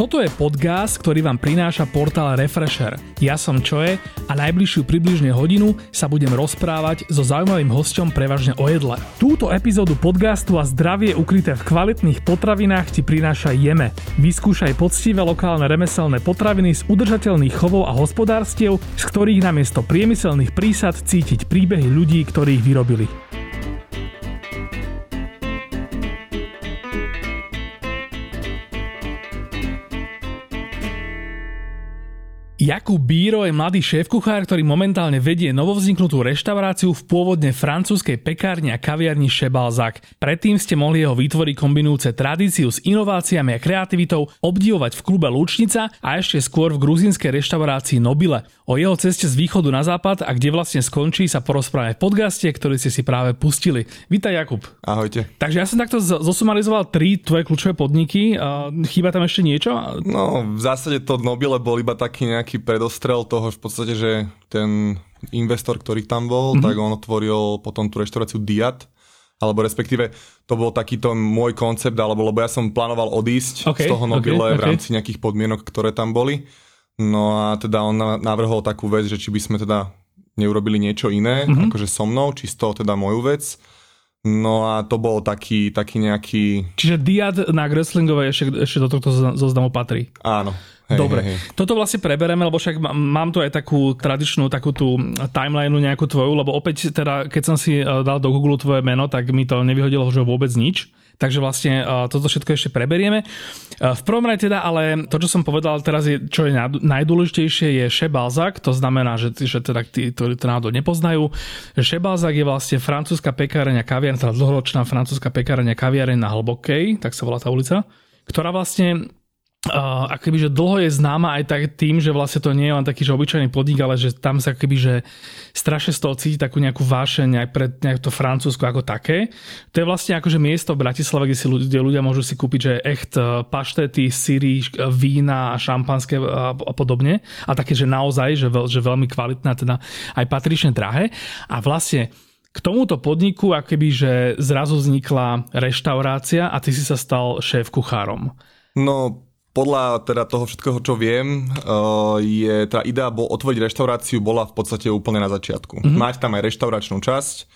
Toto je podcast, ktorý vám prináša portál Refresher. Ja som Čoje a najbližšiu približne hodinu sa budem rozprávať so zaujímavým hosťom prevažne o jedle. Túto epizódu podcastu a zdravie ukryté v kvalitných potravinách ti prináša Jeme. Vyskúšaj poctivé lokálne remeselné potraviny z udržateľných chovov a hospodárstiev, z ktorých namiesto priemyselných prísad cítiť príbehy ľudí, ktorí ich vyrobili. Jakub Býro je mladý šéfkuchár, ktorý momentálne vedie novovzniknutú reštauráciu v pôvodne francúzskej pekárni a kaviarni Chez Balzac. Predtým ste mohli jeho výtvory kombinujúce tradíciu s inováciami a kreativitou obdivovať v klube Lúčnica a ešte skôr v gruzínskej reštaurácii Nobile. O jeho ceste z východu na západ a kde vlastne skončí sa porozprávame v podcaste, ktorý ste si práve pustili. Vítaj Jakub. Ahojte. Takže ja som takto zosumarizoval tri tvoje kľúčové podniky. Chýba tam ešte niečo? No, v zásade to Nobile bol iba taký predostrel toho v podstate, že ten investor, ktorý tam bol, tak on otvoril potom tú reštauráciu DIAD, alebo respektíve to bol takýto môj koncept, alebo lebo ja som plánoval odísť z toho Nobile v rámci nejakých podmienok, ktoré tam boli. No a teda on navrhol takú vec, že či by sme teda neurobili niečo iné, akože so mnou, čisto teda moju vec. No a to bol taký nejaký... Čiže DIAD na Gröslingovej ešte do tohto zoznamu patrí. Áno. Dobre, hej. Toto vlastne prebereme, lebo však mám tu aj takú tradičnú, takú tú timelineu nejakú tvoju, lebo opäť teda, keď som si dal do Google tvoje meno, tak mi to nevyhodilo že vôbec nič. Takže vlastne toto všetko ešte preberieme. V prvom rade teda, ale to, čo som povedal teraz, je, čo je najdôležitejšie, je Chez Balzac. To znamená, že teda tí, ktorí to náhodou nepoznajú, že Chez Balzac je vlastne francúzska pekáreň a kaviareň, teda dlhoročná francúzska pekáreň a kaviareň na Hlbokej, tak sa volá tá ulica, ktorá vlastne akoby, že dlho je známa aj tak tým, že vlastne to nie je len taký, že obyčajný podnik, ale že tam sa akoby, že strašne z toho cíti takú nejakú vášeň aj pre nejak to Francúzsko ako také. To je vlastne akože miesto v Bratislave, kde ľudia môžu si kúpiť, že echt paštety, syry, vína a šampanské a podobne. A také, že naozaj, že veľmi kvalitná, teda aj patrične drahé. A vlastne k tomuto podniku akoby, že zrazu vznikla reštaurácia a ty si sa stal šéf-kuchárom. No, podľa teda toho všetkého, čo viem, je tá idea otvoriť reštauráciu bola v podstate úplne na začiatku. Mať tam aj reštauračnú časť,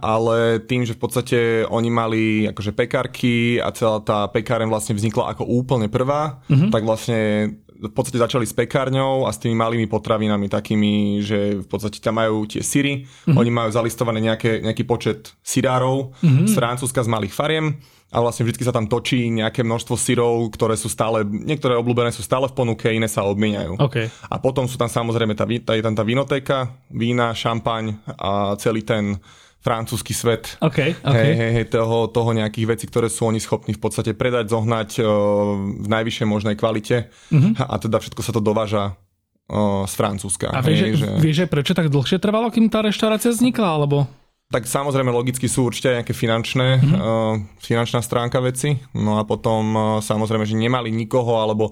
ale tým, že v podstate oni mali akože pekárky a celá tá pekáreň vlastne vznikla ako úplne prvá, tak vlastne v podstate začali s pekárňou a s tými malými potravinami takými, že v podstate tam majú tie syry, oni majú zalistované nejaký počet syrárov z Francúzska, z malých fariem. A vlastne vždy sa tam točí nejaké množstvo syrov, ktoré sú stále, niektoré obľúbené sú stále v ponuke, iné sa obmieniajú. Okay. A potom sú tam samozrejme, je tam tá vinotéka, vína, šampaň a celý ten francúzsky svet. Toho nejakých vecí, ktoré sú oni schopní v podstate predať, zohnať v najvyššej možnej kvalite. A teda všetko sa to dováža z Francúzska. A vieš, prečo tak dlhšie trvalo, kým tá reštaurácia vznikla, alebo... Tak samozrejme logicky sú určite nejaké finančná stránka veci. No a potom samozrejme, že nemali nikoho, alebo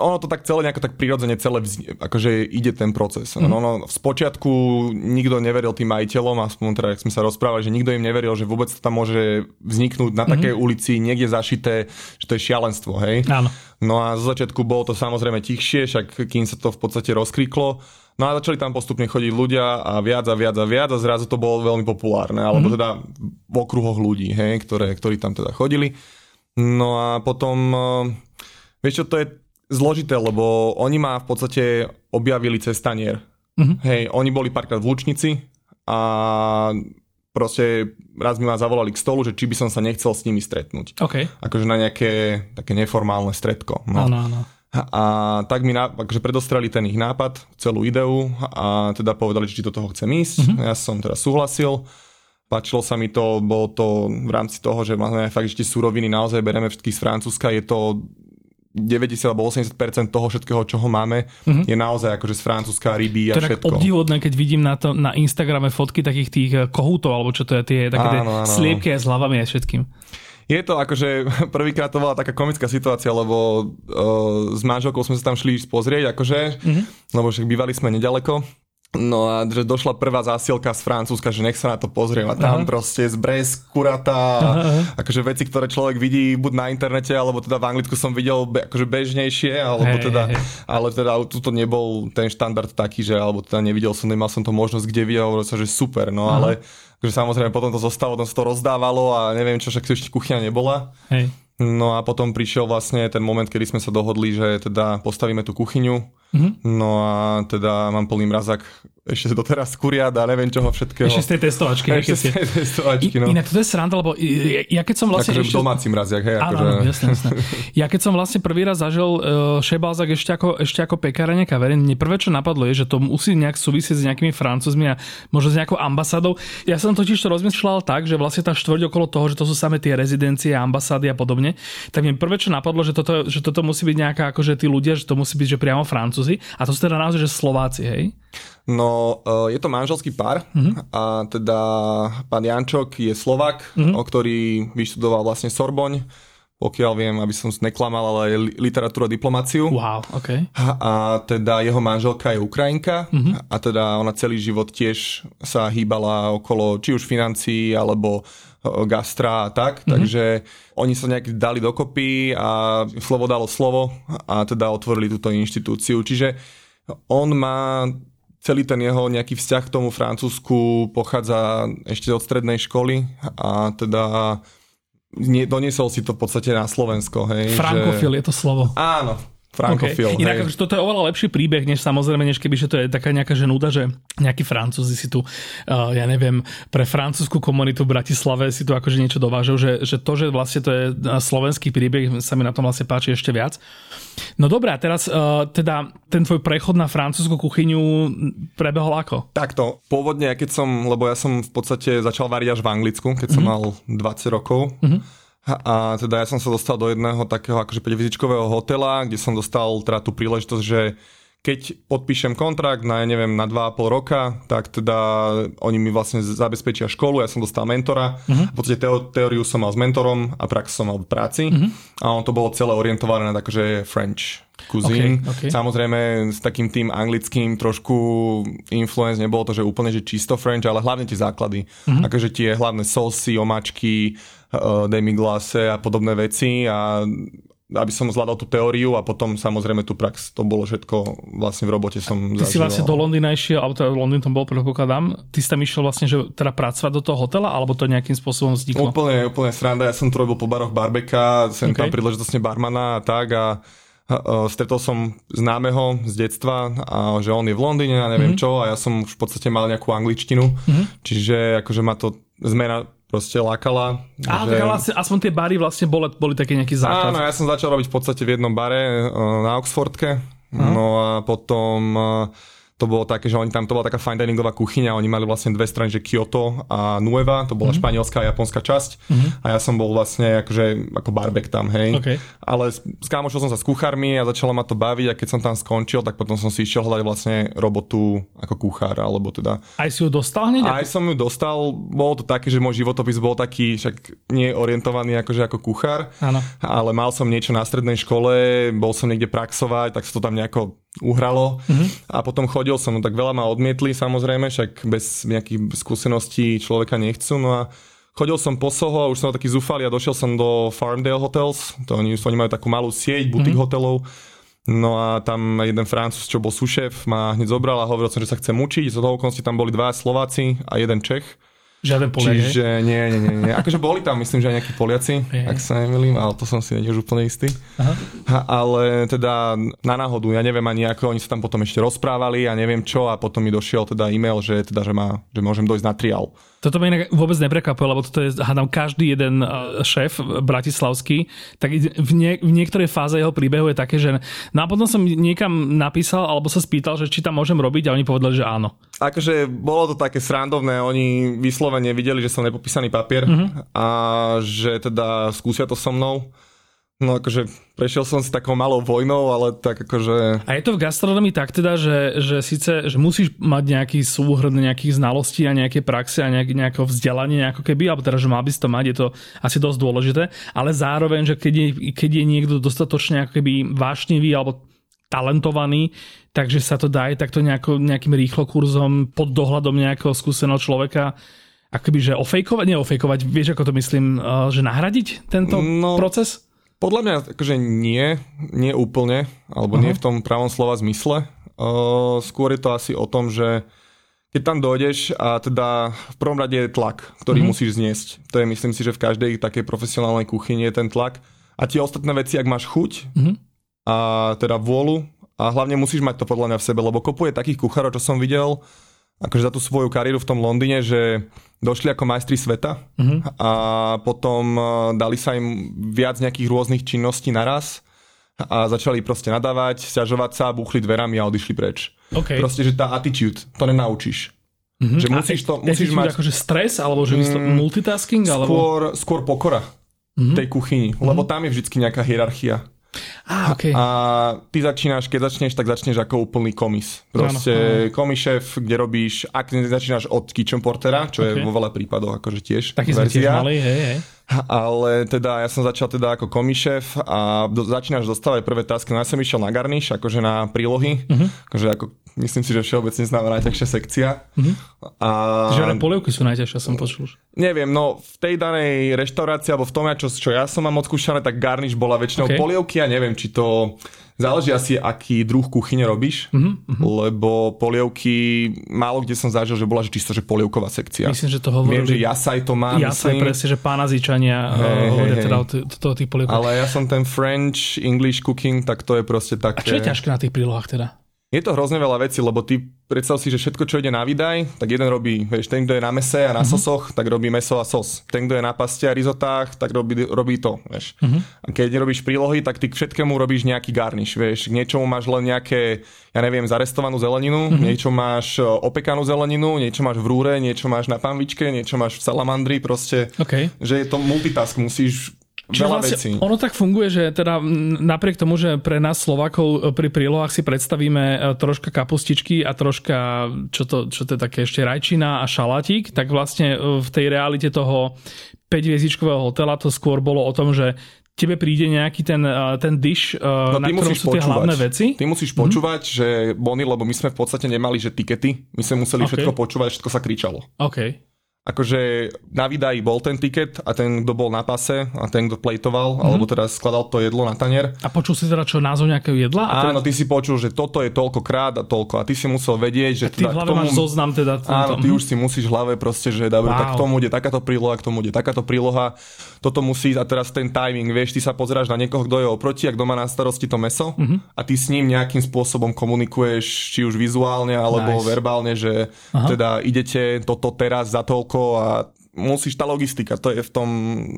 ono to tak celé nejako tak prirodzene akože ide ten proces. No, spočiatku nikto neveril tým majiteľom, aspoň teda, jak sme sa rozprávali, že nikto im neveril, že vôbec to tam môže vzniknúť na takej ulici, niekde zašité, že to je šialenstvo, hej? Áno. No a zo začiatku bolo to samozrejme tichšie, však kým sa to v podstate rozkriklo. No a začali tam postupne chodiť ľudia a viac a zrazu to bolo veľmi populárne, alebo teda v okruhoch ľudí, hej, ktorí tam teda chodili. No a potom, vieš čo, to je zložité, lebo oni ma v podstate objavili cez tanier. Hej, oni boli párkrát v Lúčnici a proste raz mi ma zavolali k stolu, že či by som sa nechcel s nimi stretnúť. Okay. Akože na nejaké také neformálne stretko. Áno. A tak mi akože predostreli ten ich nápad, celú ideu a teda povedali, či do toho chcem ísť. Ja som teda súhlasil. Páčilo sa mi to, bolo to v rámci toho, že máme fakt, že tie suroviny naozaj bereme všetky z Francúzska. Je to 90 alebo 80% toho všetkého, čoho máme, je naozaj akože z Francúzska, ryby a to všetko. To je tak obdivodné, keď vidím na Instagrame fotky takých tých kohútov, alebo čo to je, tie také sliepky aj s hlavami aj všetkým. Je to akože, prvýkrát to bola taká komická situácia, lebo s manželkou sme sa tam šli pozrieť, akože, lebo však bývali sme nedaleko No a došla prvá zásielka z Francúzska, že nech sa na to pozriem. A tam proste z bres, kurata, akože veci, ktoré človek vidí buď na internete, alebo teda v Anglicku som videl akože bežnejšie, alebo teda, ale teda tuto nebol ten štandard taký, že alebo teda nemal som to možnosť, kde videl, že super, no ale akože samozrejme potom to zostalo, tam sa to rozdávalo a neviem čo, však ešte kuchyňa nebola. Hej. No a potom prišiel vlastne ten moment, kedy sme sa dohodli, že teda postavíme tú kuchyňu. No a teda mám plný mrazák ešte doteraz kuriat a neviem čoho všetkého. Ešte z tej testovačky. No. Iné, toto je sranda, lebo ja keď som vlastne... Akože v domáci mraziak, hej? Áno, jasne. Ja keď som vlastne prvý raz zažil Chez Balzac ešte ako pekareň a kaviareň, mne prvé, čo napadlo je, že to musí nejak súvisieť s nejakými Francúzmi a možno s nejakou ambasádou. Ja som totiž to rozmýšľal tak, že vlastne tá štvrť okolo toho, že to sú same tie rezidencie, ambasády a podobne. Tak mi prvé, čo napadlo, že toto musí byť nejaká, akože tí ľudia, že to musí byť že priamo Francúzi, a to sú teda naozaj že Slováci, hej? No, je to manželský pár a teda pán Jančok je Slovák, o ktorý vyštudoval vlastne Sorbonne, pokiaľ viem, aby som neklamal, ale je literatúru a diplomáciu. Wow, okay. A teda jeho manželka je Ukrajinka a teda ona celý život tiež sa hýbala okolo či už financií, alebo gastra a tak, takže oni sa nejak dali dokopy a slovo dalo slovo a teda otvorili túto inštitúciu. Čiže on má celý ten jeho nejaký vzťah k tomu Francúzsku, pochádza ešte od strednej školy a teda doniesol si to v podstate na Slovensko. Hej, frankofil je to slovo. Áno. Frankofil. Okay. Inak akože toto je oveľa lepší príbeh, než samozrejme, než keby, že to je taká nejaká ženúda, že nejakí Francúzi si tu, ja neviem, pre francúzsku komunitu v Bratislave si tu akože niečo dovážil, že vlastne to je slovenský príbeh, sa mi na tom vlastne páči ešte viac. No dobré, a teraz teda ten tvoj prechod na francúzsku kuchyňu prebehol ako? Takto, pôvodne, lebo ja som v podstate začal variť až v Anglicku, keď som mal 20 rokov. A teda ja som sa dostal do jedného takého akože 5-hviezdičkového hotela, kde som dostal teda tú príležitosť, že keď podpíšem kontrakt na, neviem, na 2,5 roka, tak teda oni mi vlastne zabezpečia školu, ja som dostal mentora, v podstate teóriu som mal s mentorom a prax som mal v práci a on to bolo celé orientované na takže French cuisine. Okay. Samozrejme s takým tým anglickým trošku influence, nebolo to, že úplne že čisto French, ale hlavne tie základy, akože tie hlavné sosy, omáčky, demi-glace a podobné veci a aby som zvládal tú teóriu a potom samozrejme tú prax, to bolo všetko vlastne v robote som zažíval. Ty si vlastne do Londýna išiel, alebo teda Londýn tam bol, predpokladám, ty si tam išiel vlastne, že teda pracovať do toho hotela, alebo to nejakým spôsobom vzniklo? Úplne sranda, ja som to robil po baroch barbeka, som tam príležitostne barmana a tak a stretol som známeho z detstva a že on je v Londýne a neviem čo a ja som v podstate mal nejakú angličtinu, čiže akože ma to zmena proste lákala. Že... tak vlastne, aspoň tie bary vlastne boli taký nejaký základ. Áno, ja som začal robiť v podstate v jednom bare na Oxfordke. No a potom to bolo také, že oni tam, to bola taká fine diningová kuchyňa, oni mali vlastne dve strany, že Kyoto a Nueva, to bola španielská a japonská časť a ja som bol vlastne akože ako barbek tam, hej. Okay. Ale skámošil som sa s kuchármi a začalo ma to baviť a keď som tam skončil, tak potom som si išiel hľadať vlastne robotu ako kuchár, alebo teda... Aj si ju dostal hneď? Aj som ju dostal, bolo to také, že môj životopis bol taký, však nie orientovaný akože ako kuchár, ale mal som niečo na strednej škole, bol som niekde praxovať, tak sa to tam nejako uhralo a potom chodil som, no tak veľa ma odmietli samozrejme, však bez nejakých skúseností človeka nechcú, no a chodil som po Soho, už som taký zúfalý a došiel som do Firmdale Hotels, to oni majú takú malú sieť butik hotelov, no a tam jeden Francúz, čo bol sušéf, ma hneď zobral a hovoril som, že sa chcem učiť, z toho okolnosti tam boli dva Slováci a jeden Čech. Žiaden Poliak, čiže nie. Akože boli tam, myslím, že aj nejakí Poliaci, ak sa nemýlim, ale to som si už úplne istý. Ale teda na náhodu, ja neviem ani ako, oni sa tam potom ešte rozprávali a ja neviem čo a potom mi došiel teda e-mail, že môžem dojsť na triál. Toto ma inak vôbec neprekvapuje, lebo toto je, hádam, každý jeden šéf bratislavský, tak v niektorej fáze jeho príbehu je také, že... No a potom som niekam napísal, alebo sa spýtal, že či tam môžem robiť a oni povedali, že áno. Akože bolo to také srandovné, oni vyslovene videli, že som nepopísaný papier a že teda skúsia to so mnou. No akože prešiel som si takou malou vojnou, ale tak akože... A je to v gastronomii tak teda, že síce že musíš mať nejaký súhrn nejakých znalostí a nejaké praxe a nejakého vzdelania ako keby, alebo teda, že mal by si to mať, je to asi dosť dôležité, ale zároveň, že keď je niekto dostatočne ako keby vášnivý alebo talentovaný, takže sa to dá aj takto nejakým rýchlo kurzom pod dohľadom nejakého skúseného človeka akoby, že neofejkovať, vieš ako to myslím, že nahradiť tento proces? Podľa mňa akože nie úplne, alebo nie v tom pravom slova zmysle. Skôr je to asi o tom, že keď tam dojdeš a teda v prvom rade je tlak, ktorý musíš zniesť. To je, myslím si, že v každej takej profesionálnej kuchyni je ten tlak. A tie ostatné veci, ak máš chuť a teda vôľu a hlavne musíš mať to podľa mňa v sebe, lebo kopuje takých kuchárov, čo som videl akože za tú svoju kariéru v tom Londýne, že došli ako majstri sveta a potom dali sa im viac nejakých rôznych činností naraz a začali proste nadávať, sťažovať sa, búchli dverami a odišli preč. Okay. Proste, že tá attitude, to nenaučíš. Že musíš mať akože stres, alebo že multitasking? Skôr pokora tej kuchyni, lebo tam je vždycky nejaká hierarchia. Okay. A ty začínaš, keď začneš, tak začneš ako úplný komis. Proste komis šéf, kde robíš, ak začínaš od kitchen portera, čo je vo veľa prípadoch akože tiež taký verzia. Taký sme tiež mali, hej. Ale teda ja som začal teda ako komis šéf a začínaš dostávať prvé tasky. Ja som išiel na garniš, akože na prílohy. Akože ako, myslím si, že všeobecne znamená najťažšia sekcia. A žiadne polievky sú najťažšia, som počul. Neviem, no v tej danej reštaurácii, alebo v tom, čo ja som mám odskúšané, tak garniš bola väčšinou polievky. Ja neviem, či to záleží asi, aký druh kuchyne robíš, lebo polievky, málo kde som zažil, že bola že čisto, že polievková sekcia. Myslím, že to hovorili. Viem, že jasaj to má. Jasaj, presne, že pánazičania hovoria teda o tých polievkách. Ale ja som ten French, English cooking, tak to je proste také. A čo je ťažké na tých prílohách teda? Je to hrozne veľa vecí, lebo ty predstav si, že všetko, čo ide na výdaj, tak jeden robí, vieš, ten, kto je na mese a na sosoch, tak robí meso a sos. Ten, kto je na paste a rizotách, tak robí to, vieš. A keď nerobíš prílohy, tak ty k všetkému robíš nejaký garniš, vieš. K niečomu máš len nejaké, ja neviem, zarestovanú zeleninu, niečo máš opekanú zeleninu, niečo máš v rúre, niečo máš na panvičke, niečo máš v salamandri, proste. Že je to multitask, musíš. Čiže vlastne ono tak funguje, že teda napriek tomu, že pre nás Slovákov pri prílohách si predstavíme troška kapustičky a troška, čo to je také ešte rajčina a šalatík, tak vlastne v tej realite toho 5-hviezdičkového hotela to skôr bolo o tom, že tebe príde nejaký ten dish, no, na ktorom sú tie hlavné veci. Ty musíš počúvať, že bony, lebo my sme v podstate nemali, že tikety, my sme museli všetko počúvať, všetko sa kričalo. Akože na výdaji bol ten tiket a ten, kto bol na pase a ten, kto plejtoval, alebo teda skladal to jedlo na tanier. A počul si teda čo názov nejakého jedla? Áno, ty si počul, že toto je toľkokrát a toľko. A ty si musel vedieť, že... A ty teda, v hlave máš zoznam teda... Áno, ty už si musíš v hlave proste, že dobre, tak tomu ide takáto príloha, k tomu ide takáto príloha. Toto musí, a teraz ten timing, vieš, ty sa pozeráš na niekoho, kto je oproti a kto má na starosti to mäso a ty s ním nejakým spôsobom komunikuješ, či už vizuálne alebo verbálne, že teda idete toto teraz za toľko a musíš, tá logistika, to je v tom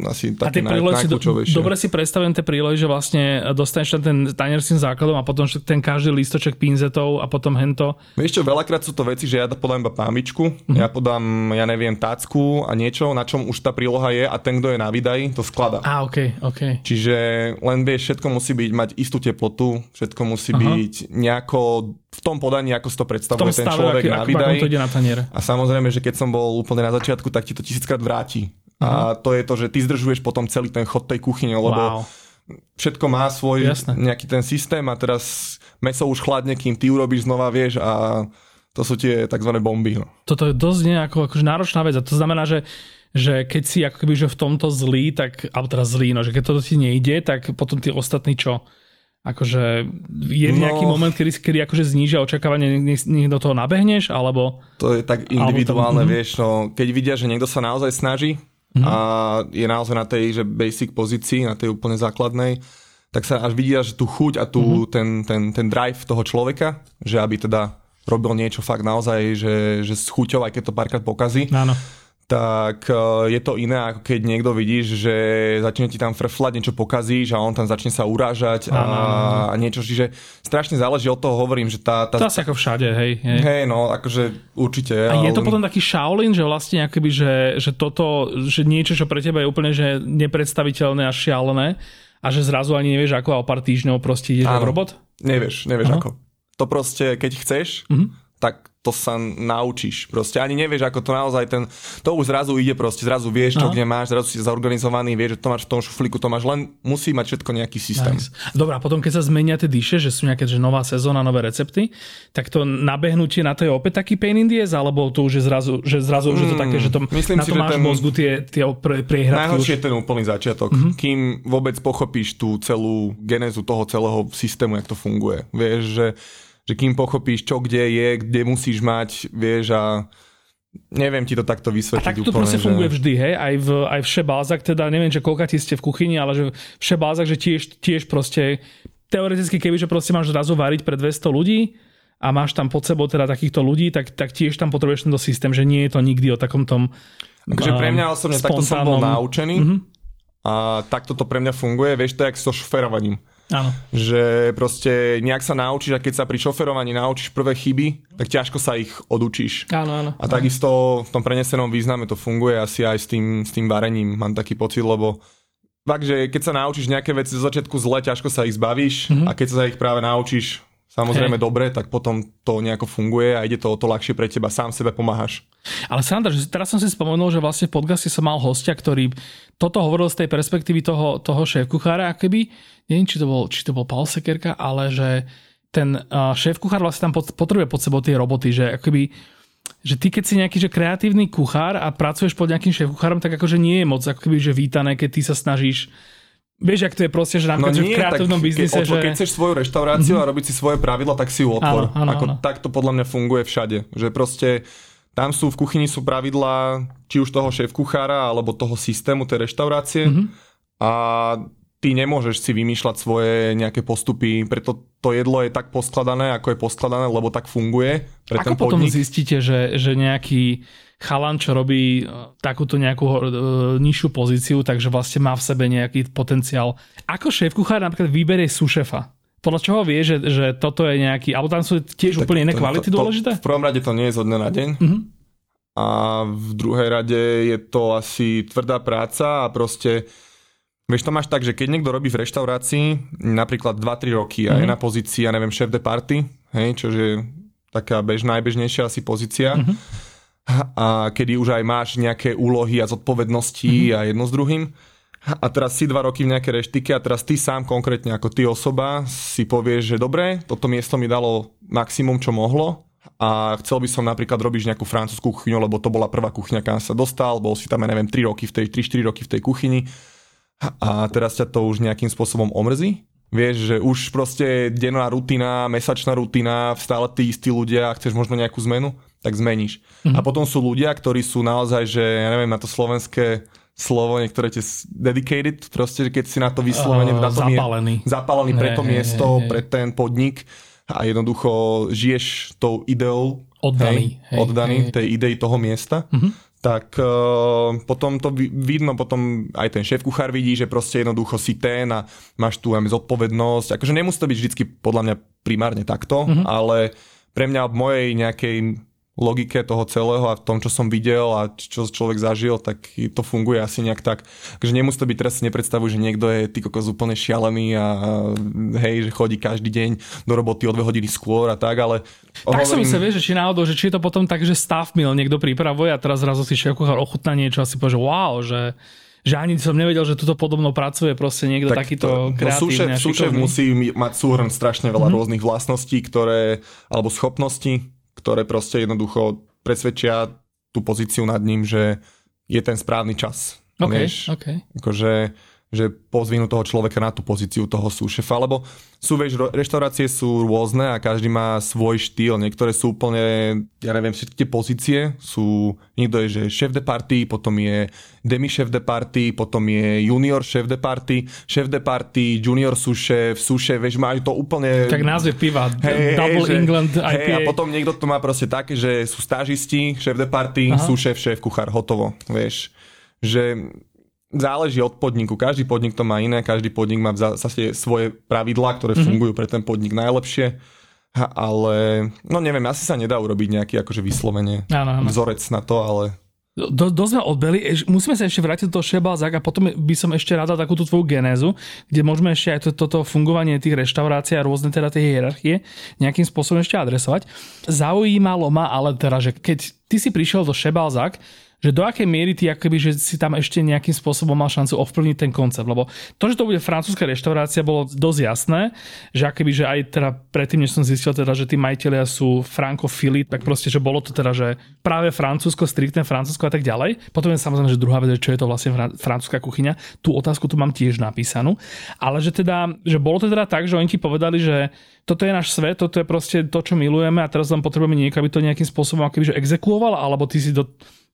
asi také najkľúčovejšie. Dobre si predstavím tie prílohy, že vlastne dostaneš ten tanier s tým základom a potom ten každý lístoček pinzetov a potom hento. Vieš čo, veľakrát sú to veci, že ja podám iba pámičku, ja podám, ja neviem, tácku a niečo, na čom už tá príloha je a ten, kto je na výdaji, to skladá. Čiže len vieš, všetko musí byť, mať istú teplotu, všetko musí byť nejako v tom podaní, ako si to predstavuje ten človek na výdaji. A samozrejme, že keď som bol úplne na začiatku, tak ti to 1000-krát vráti. A to je to, že ty zdržuješ potom celý ten chod tej kuchyne, lebo všetko má svoj nejaký ten systém a teraz mäso už chladne, kým ty urobíš znova, vieš, a to sú tie takzvané bomby. No. Toto je dosť akože náročná vec a to znamená, že keď si ako keby, že v tomto zlý, tak, alebo teda zlý, no, že keď toto ti nejde, tak potom tí ostatní čo? Akože je nejaký moment, kedy akože znížia očakávanie, nech do toho nabehneš, alebo... To je tak individuálne, vieš, no, keď vidia, že niekto sa naozaj snaží a je naozaj na tej, že basic pozícii, na tej úplne základnej, tak sa až vidia, že tú chuť a tú, ten drive toho človeka, že aby teda robil niečo fakt naozaj, že s chuťou, aj keď to párkrát pokazí. Áno. Tak je to iné, ako keď niekto vidíš, že začne ti tam frflať, niečo pokazíš a on tam začne sa urážať a niečo, čiže strašne záleží od toho, hovorím, že tá... To asi ako všade, hej. Hej, no, akože určite. A je to potom taký Shaolin, že vlastne akoby, že toto, že niečo, čo pre teba je úplne že nepredstaviteľné a šialené a že zrazu ani nevieš ako a o pár týždňov proste ideš robot? Nevieš ako. To proste, keď chceš, tak to sa naučíš. Proste ani nevieš, ako to naozaj to už zrazu ide proste, zrazu vieš, čo kde máš, zrazu si zaorganizovaný, vieš, že to máš v tom šuflíku, to máš, len musí mať všetko nejaký systém. Nice. Dobre, a potom keď sa zmenia tie diše, že sú nejaké, že nová sezóna, nové recepty, tak to nabehnutie na to je opäť taký pain in the ass, alebo to už je zrazu už je to také, že to, myslím na si, to máš v mozgu tie priehradky. Najhoršie je ten úplný začiatok, kým vôbec pochopíš tú celú genézu toho celého systému, jak to funguje. Vieš, že kým pochopíš, čo kde je, kde musíš mať, vieš, a neviem ti to takto vysvetliť úplne. A tak to proste funguje vždy, hej? Aj v Chez Balzac, teda neviem, že koľka ti ste v kuchyni, ale že v Chez Balzac, že tiež proste teoreticky, kebyže proste máš zrazu variť pre 200 ľudí a máš tam pod sebou teda takýchto ľudí, tak tiež tam potrebuješ tento systém, že nie je to nikdy o takom tom Takže pre mňa osobne spontánnom... takto som bol naučený a takto to pre mňa funguje, vieš, to je jak so šoferovaním. Áno. Že proste nejak sa naučíš a keď sa pri šoferovaní naučíš prvé chyby, tak ťažko sa ich odučíš. Áno. A takisto v tom prenesenom význame to funguje asi aj s tým varením, mám taký pocit, lebo takže keď sa naučíš nejaké veci zo začiatku zle, ťažko sa ich zbavíš a keď sa ich práve naučíš samozrejme dobre, tak potom to nejako funguje a ide to o to ľahšie pre teba, sám sebe pomáhaš. Ale sranda, že teraz som si spomenul, že vlastne v podcaste som mal hostia, ktorý toto hovoril z tej perspektívy toho šéfkuchára, akoby, neviem, či to bol Paul Sekerka, ale že ten šéfkuchár vlastne tam potrebuje pod sebou tie roboty, že akoby, že ty keď si nejaký že kreatívny kuchár a pracuješ pod nejakým šéfkuchárom, tak akože nie je moc akoby, že vítané, keď ty sa snažíš. Vieš, ak to je proste, že napríklad v kreatívnom biznise, že... Keď chceš svoju reštauráciu a robiť si svoje pravidla, tak si ju otvor. Tak to podľa mňa funguje všade. Že proste tam sú v kuchyni sú pravidlá či už toho šéfkuchára alebo toho systému tej reštaurácie a ty nemôžeš si vymýšľať svoje nejaké postupy, preto to jedlo je tak poskladané, ako je poskladané, lebo tak funguje pre ten podnik. Ako potom zistíte, že nejaký chalan, čo robí takúto nejakú nižšiu pozíciu, takže vlastne má v sebe nejaký potenciál. Ako šéfkuchár napríklad vyberie sušefa? Podľa čoho vie, že toto je nejaký... Alebo tam sú tiež tak úplne iné kvality dôležité? V prvom rade to nie je zo dňa na deň. A v druhej rade je to asi tvrdá práca a proste... Vieš, to máš tak, že keď niekto robí v reštaurácii napríklad 2-3 roky a je na pozícii, ja neviem, šéf de party, hej, čo je taká najbežnejšia asi pozícia, a kedy už aj máš nejaké úlohy a zodpovednosti a jedno s druhým. A teraz si 2 roky v nejakej reštike a teraz ty sám konkrétne ako ty osoba si povieš, že dobre, toto miesto mi dalo maximum, čo mohlo a chcel by som napríklad robiť nejakú francúzsku kuchyňu, lebo to bola prvá kuchyňa, kam sa dostal, bol si tam, ja neviem, 3-4 roky v tej kuchyni a teraz ťa to už nejakým spôsobom omrzí. Vieš, že už proste denná rutina, mesačná rutina, stále tí istí ľudia a chceš možno nejakú zmenu, tak zmeníš. A potom sú ľudia, ktorí sú naozaj, že ja neviem, na to slovenské slovo, niektoré tie dedicated, proste, keď si na to vyslovene zapálený pre to miesto, pre ten podnik a jednoducho žiješ tou ideou, oddaný tej idei toho miesta, tak potom to vidno, potom aj ten šéfkuchár vidí, že proste jednoducho si ten a máš tu aj zodpovednosť. Akože nemusí to byť vždycky podľa mňa primárne takto, ale pre mňa v mojej nejakej logike toho celého a v tom, čo som videl a čo človek zažil, tak to funguje asi nejak tak. Takže nemusí to byť, teraz si nepredstavuj, že niekto je ty kokos úplne šialený a hej, že chodí každý deň do roboty o 2 hodiny skôr a tak, ale... Tak som myslel, vieš, že či náhodou, že či je to potom tak, že staff meal niekto pripravuje a teraz zrazu si šéfkuchár ochutná niečo a si povie, že wow, že ani som nevedel, že tuto podobno pracuje proste niekto tak takýto kreatívne. No súšef musí mať súhrn strašne veľa rôznych vlastností, ktoré, alebo schopností, ktoré proste jednoducho presvedčia tú pozíciu nad ním, že je ten správny čas. Okay. Akože, že pozvinú toho človeka na tú pozíciu toho súšefa, lebo sú, vieš, reštaurácie sú rôzne a každý má svoj štýl. Niektoré sú úplne, ja neviem, všetky tie pozície sú, niekto je, že šéf de party, potom je demi šéf de party, potom je junior šéf de party, junior súšef, vieš, má to úplne... Tak názve piva, Double England IPA. Hej, a potom niekto to má proste také, že sú stážisti, šéf de party, súšef, šéf, kuchár, hotovo, vieš. Že... Záleží od podniku. Každý podnik to má iné, každý podnik má zase svoje pravidlá, ktoré fungujú pre ten podnik najlepšie, ale no neviem, asi sa nedá urobiť nejaký akože vyslovene vzorec na to, ale... Dosť sme odbeli, musíme sa ešte vrátiť do toho Chez Balzac a potom by som ešte rád dal takúto tvoju genézu, kde môžeme ešte aj toto fungovanie tých reštaurácií a rôzne teda tie hierarchie nejakým spôsobom ešte adresovať. Zaujímalo ma ale teda, že keď ty si prišiel do Chez Balzac, že do akej miery ty akoby, že si tam ešte nejakým spôsobom mal šancu ovplyvniť ten koncept, lebo to, že to bude francúzska reštaurácia, bolo dosť jasné, že akoby, že aj teda predtým, než som zistil teda, že tí majitelia sú frankofili, tak proste, že bolo to teda, že práve Francúzsko, striktné Francúzsko a tak ďalej. Potom je samozrejme, že druhá vec, čo je to vlastne francúzska kuchyňa. Tú otázku tu mám tiež napísanú. Ale že teda, že bolo to teda tak, že oni ti povedali, že toto je náš svet, toto je proste to, čo milujeme a teraz len potrebujeme niekto, aby to nejakým spôsobom akoby, že exekuoval, alebo ty si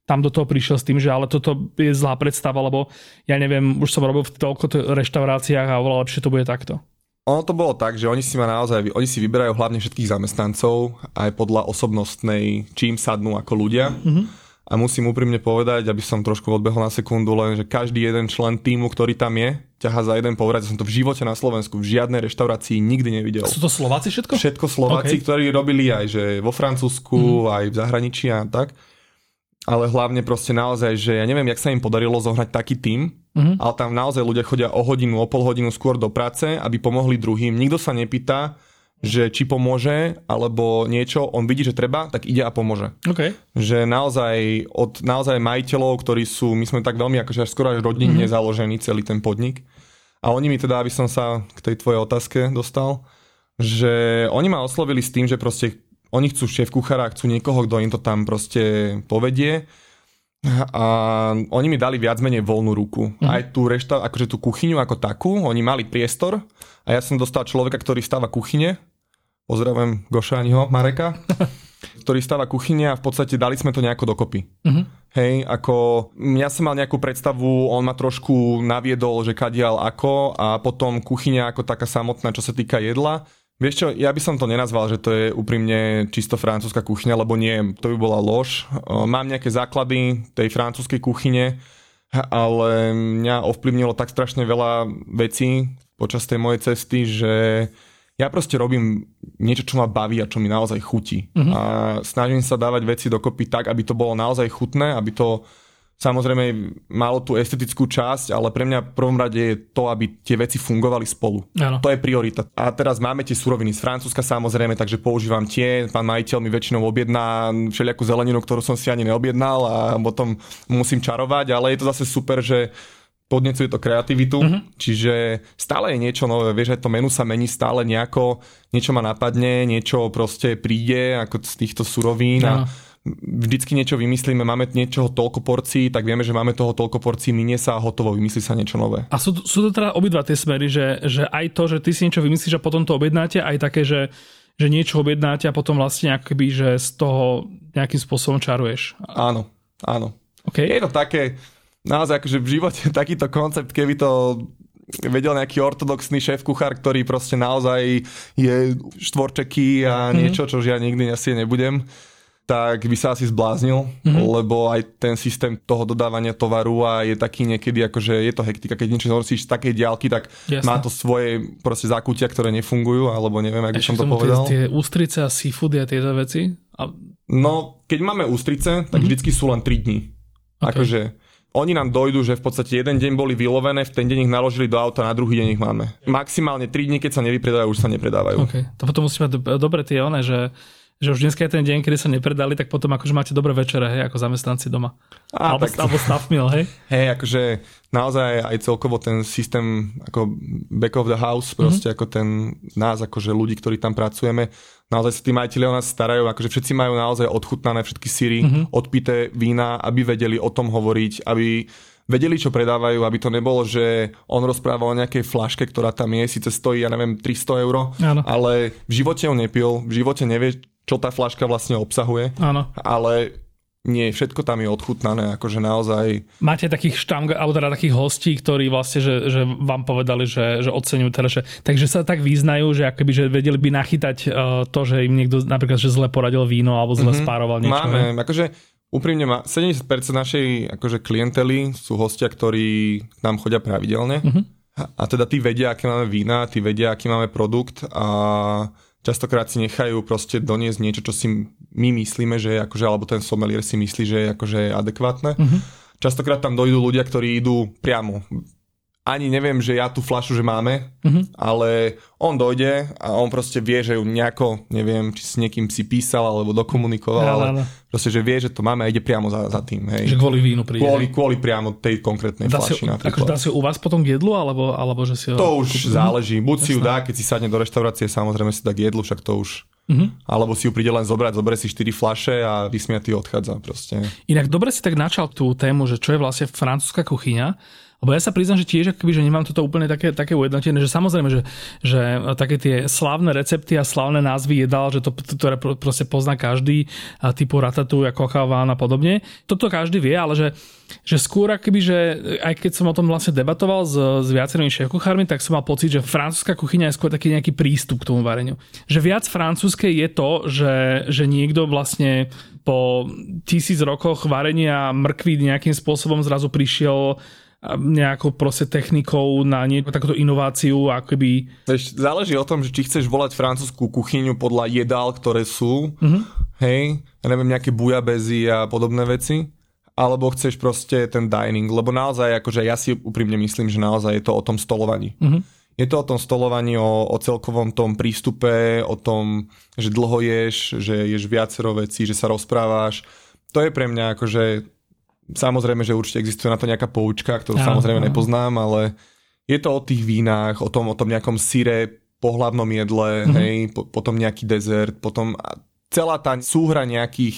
tam do toho prišiel s tým, že ale toto je zlá predstava, lebo ja neviem, už som robil v toľko reštauráciách a oveľa lepšie to bude takto. Ono to bolo tak, že oni si vyberajú hlavne všetkých zamestnancov aj podľa osobnostnej, čím sadnú ako ľudia. Mm-hmm. A musím úprimne povedať, aby som trošku odbehol na sekundu, len že každý jeden člen tímu, ktorý tam je, ťahá za jeden povrat. Ja som to v živote na Slovensku v žiadnej reštaurácii nikdy nevidel. Sú to Slováci všetko? Všetko Slováci, okay. Ktorí robili aj že vo Francúzsku, aj v zahraničí a tak. Ale hlavne proste naozaj, že ja neviem, jak sa im podarilo zohnať taký tím, ale tam naozaj ľudia chodia o hodinu, o pol hodinu skôr do práce, aby pomohli druhým. Nikto sa nepýta, že či pomôže, alebo niečo. On vidí, že treba, tak ide a pomôže. Okay. Že naozaj od naozaj majiteľov, ktorí sú, my sme tak veľmi akože až skoro až rodinne založený celý ten podnik. A oni mi teda, aby som sa k tej tvojej otázke dostal, že oni ma oslovili s tým, že proste oni chcú šéfkuchára, chcú niekoho, kto im to tam proste povedie. A oni mi dali viac menej voľnú ruku. Aj tú kuchyňu ako takú, oni mali priestor a ja som dostal človeka, ktorý stáva kuchyne. Pozdravujem Gošáňho, Mareka. Ktorý stáva kuchyne a v podstate dali sme to nejako dokopy. Hej, ako ja som mal nejakú predstavu, on ma trošku naviedol, že kadiaľ ako a potom kuchyňa ako taká samotná, čo sa týka jedla. Vieš čo, ja by som to nenazval, že to je úprimne čisto francúzska kuchyňa, lebo nie, to by bola lož. Mám nejaké základy tej francúzskej kuchyne, ale mňa ovplyvnilo tak strašne veľa vecí počas tej mojej cesty, že ja proste robím niečo, čo ma baví a čo mi naozaj chutí. A snažím sa dávať veci dokopy tak, aby to bolo naozaj chutné, aby to samozrejme malo tú estetickú časť, ale pre mňa v prvom rade je to, aby tie veci fungovali spolu. Ano. To je priorita. A teraz máme tie suroviny z Francúzska samozrejme, takže používam tie. Pán majiteľ mi väčšinou objedná všelijakú zeleninu, ktorú som si ani neobjednal a potom musím čarovať, ale je to zase super, že podnecuje to kreativitu, čiže stále je niečo nové, vieš, aj to menu sa mení stále nejako, niečo ma napadne, niečo proste príde ako z týchto surovín a vždycky niečo vymyslíme, máme niečoho toľko porcií, tak vieme, že máme toho toľko porcií, minie sa a hotovo, vymyslí sa niečo nové. A sú to teda obidva tie smery, že aj to, že ty si niečo vymyslíš a potom to objednáte, aj také, že niečo objednáte a potom vlastne akoby, že z toho nejakým spôsobom čaruješ. Áno, áno. Okay. Je to také, naozaj akože v živote takýto koncept, keby to vedel nejaký ortodoxný šéf-kuchár, ktorý proste naozaj je štvorčeky a niečo, čo ja nikdy asi nebudem, tak by sa asi zbláznil, lebo aj ten systém toho dodávania tovaru a je taký niekedy, akože je to hektika, keď niečo zhorsíš z takej diaľky, tak jasne. Má to svoje proste zákutia, ktoré nefungujú, alebo neviem, ako som to povedal. Tie ústrice a seafoody a tieto veci? A... No, keď máme ústrice, tak vždycky sú len 3 dní. Okay. Akože oni nám dojdú, že v podstate jeden deň boli vylovené, v ten deň ich naložili do auta, na druhý deň ich máme. Maximálne 3 dní, keď sa nevypredajú, už sa nepredávajú. Okay. To potom musíme dobre tie one, že už dneska je ten deň, kedy sa nepredali, tak potom akože máte dobré večere, hej, ako zamestnanci doma. Alebo staff meal, hej? Hej, akože naozaj aj celkovo ten systém, ako back of the house, proste ako ten nás, akože ľudí, ktorí tam pracujeme, naozaj sa tí majitelia o nás starajú, akože všetci majú naozaj odchutnané všetky syry, odpité vína, aby vedeli o tom hovoriť, aby vedeli, čo predávajú, aby to nebolo, že on rozpráva o nejakej flaške, ktorá tam je, síce stojí, ja neviem, 300 €, áno. Ale v živote ju nepil, v živote nevie, čo tá flaška vlastne obsahuje. Áno. Ale nie, všetko tam je odchutnané, akože naozaj... Máte takých alebo teda takých hostí, ktorí vlastne, že vám povedali, že oceňujú teda, že... Takže sa tak vyznajú, že akoby, že vedeli by nachytať to, že im niekto napríklad, že zle poradil víno alebo zle spároval niečo. Máme, ne? Akože úprimne 70% našej akože klientely sú hostia, ktorí k nám chodia pravidelne. A teda tí vedia, aké máme vína, tí vedia, aký máme produkt a Častokrát si nechajú proste doniesť niečo, čo si my myslíme, že je akože, alebo ten sommelier si myslí, že je akože adekvátne. Mm-hmm. Častokrát tam dojdú ľudia, ktorí idú priamo. Ani neviem, že ja tú fľašu, že máme, ale on dojde a on proste vie, že ju nejako, neviem, či s niekým si písal alebo dokomunikoval, ale proste, že vie, že to máme a ide priamo za tým. Hej. Že kvôli vínu príde. Kvôli priamo tej konkrétnej fľaši napríklad. Dá si ju u vás potom k jedlu, alebo že si ho... To už záleží. Buď si ju dá, keď si sadne do reštaurácie, samozrejme si dá k jedlu, však to už... Alebo si ju príde len zobrať, zoberie si 4 fľaše a vysmiatý odchádza proste. Inak dobre si tak načal tú tému, že čo je vlastne francúzska kuchyňa. Lebo ja sa priznám, že tiež akoby, že nemám toto úplne také ujednotené, že samozrejme, že také tie slávne recepty a slávne názvy jedál, že to ktoré proste pozná každý, typu ratatouille, coq au vin a podobne. Toto každý vie, ale že skôr akoby, že aj keď som o tom vlastne debatoval s viacerými šéfkuchármi, tak som mal pocit, že francúzska kuchyňa je skôr taký nejaký prístup k tomu vareniu. Že viac francúzske je to, že niekto vlastne po 1000 rokoch varenia mrkví nejakým spôsobom zrazu prišiel nejakou proste technikou na takúto inováciu, akoby... Záleží o tom, že či chceš volať francúzskú kuchyňu podľa jedál, ktoré sú, hej, ja neviem, nejaké bujabezy a podobné veci, alebo chceš proste ten dining, lebo naozaj, akože ja si úprimne myslím, že naozaj je to o tom stolovaní. Je to o tom stolovaní, o celkovom tom prístupe, o tom, že dlho ješ, že ješ viacero vecí, že sa rozprávaš. To je pre mňa akože... Samozrejme, že určite existuje na to nejaká poučka, ktorú samozrejme nepoznám, ale je to o tých vínach, o tom nejakom syre, pohlavnom jedle, hej, potom nejaký dezert, potom celá tá súhra nejakých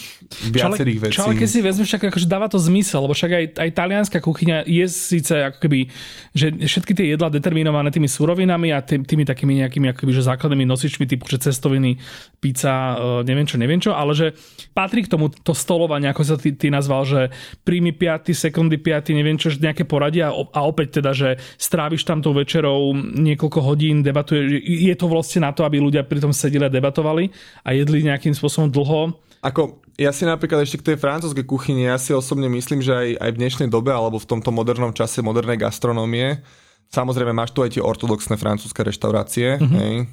viacerých vecí. Čo ale keď si vezmeš, tak akože dáva to zmysel, lebo však aj talianská kuchyňa je síce ako keby, že všetky tie jedlá determinované tými surovinami a tými takými nejakými akoby, že základnými nosičmi typu, že cestoviny, pizza, neviem čo, ale že patrí k tomu to stolovanie, ako sa ty nazval, že príjmy 5., sekundy 5., neviem čo, že nejaké poradia a opäť teda, že stráviš tam tou večerou niekoľko hodín, debatuješ, je to vlastne na to, aby ľudia pri tom sedeli a debatovali a jedli nejakým spôsobom dlho. Ako ja si napríklad ešte k tej francúzskej kuchyni, ja si osobne myslím, že aj v dnešnej dobe alebo v tomto modernom čase modernej gastronómie, samozrejme máš tu aj tie ortodoxné francúzske reštaurácie, hej,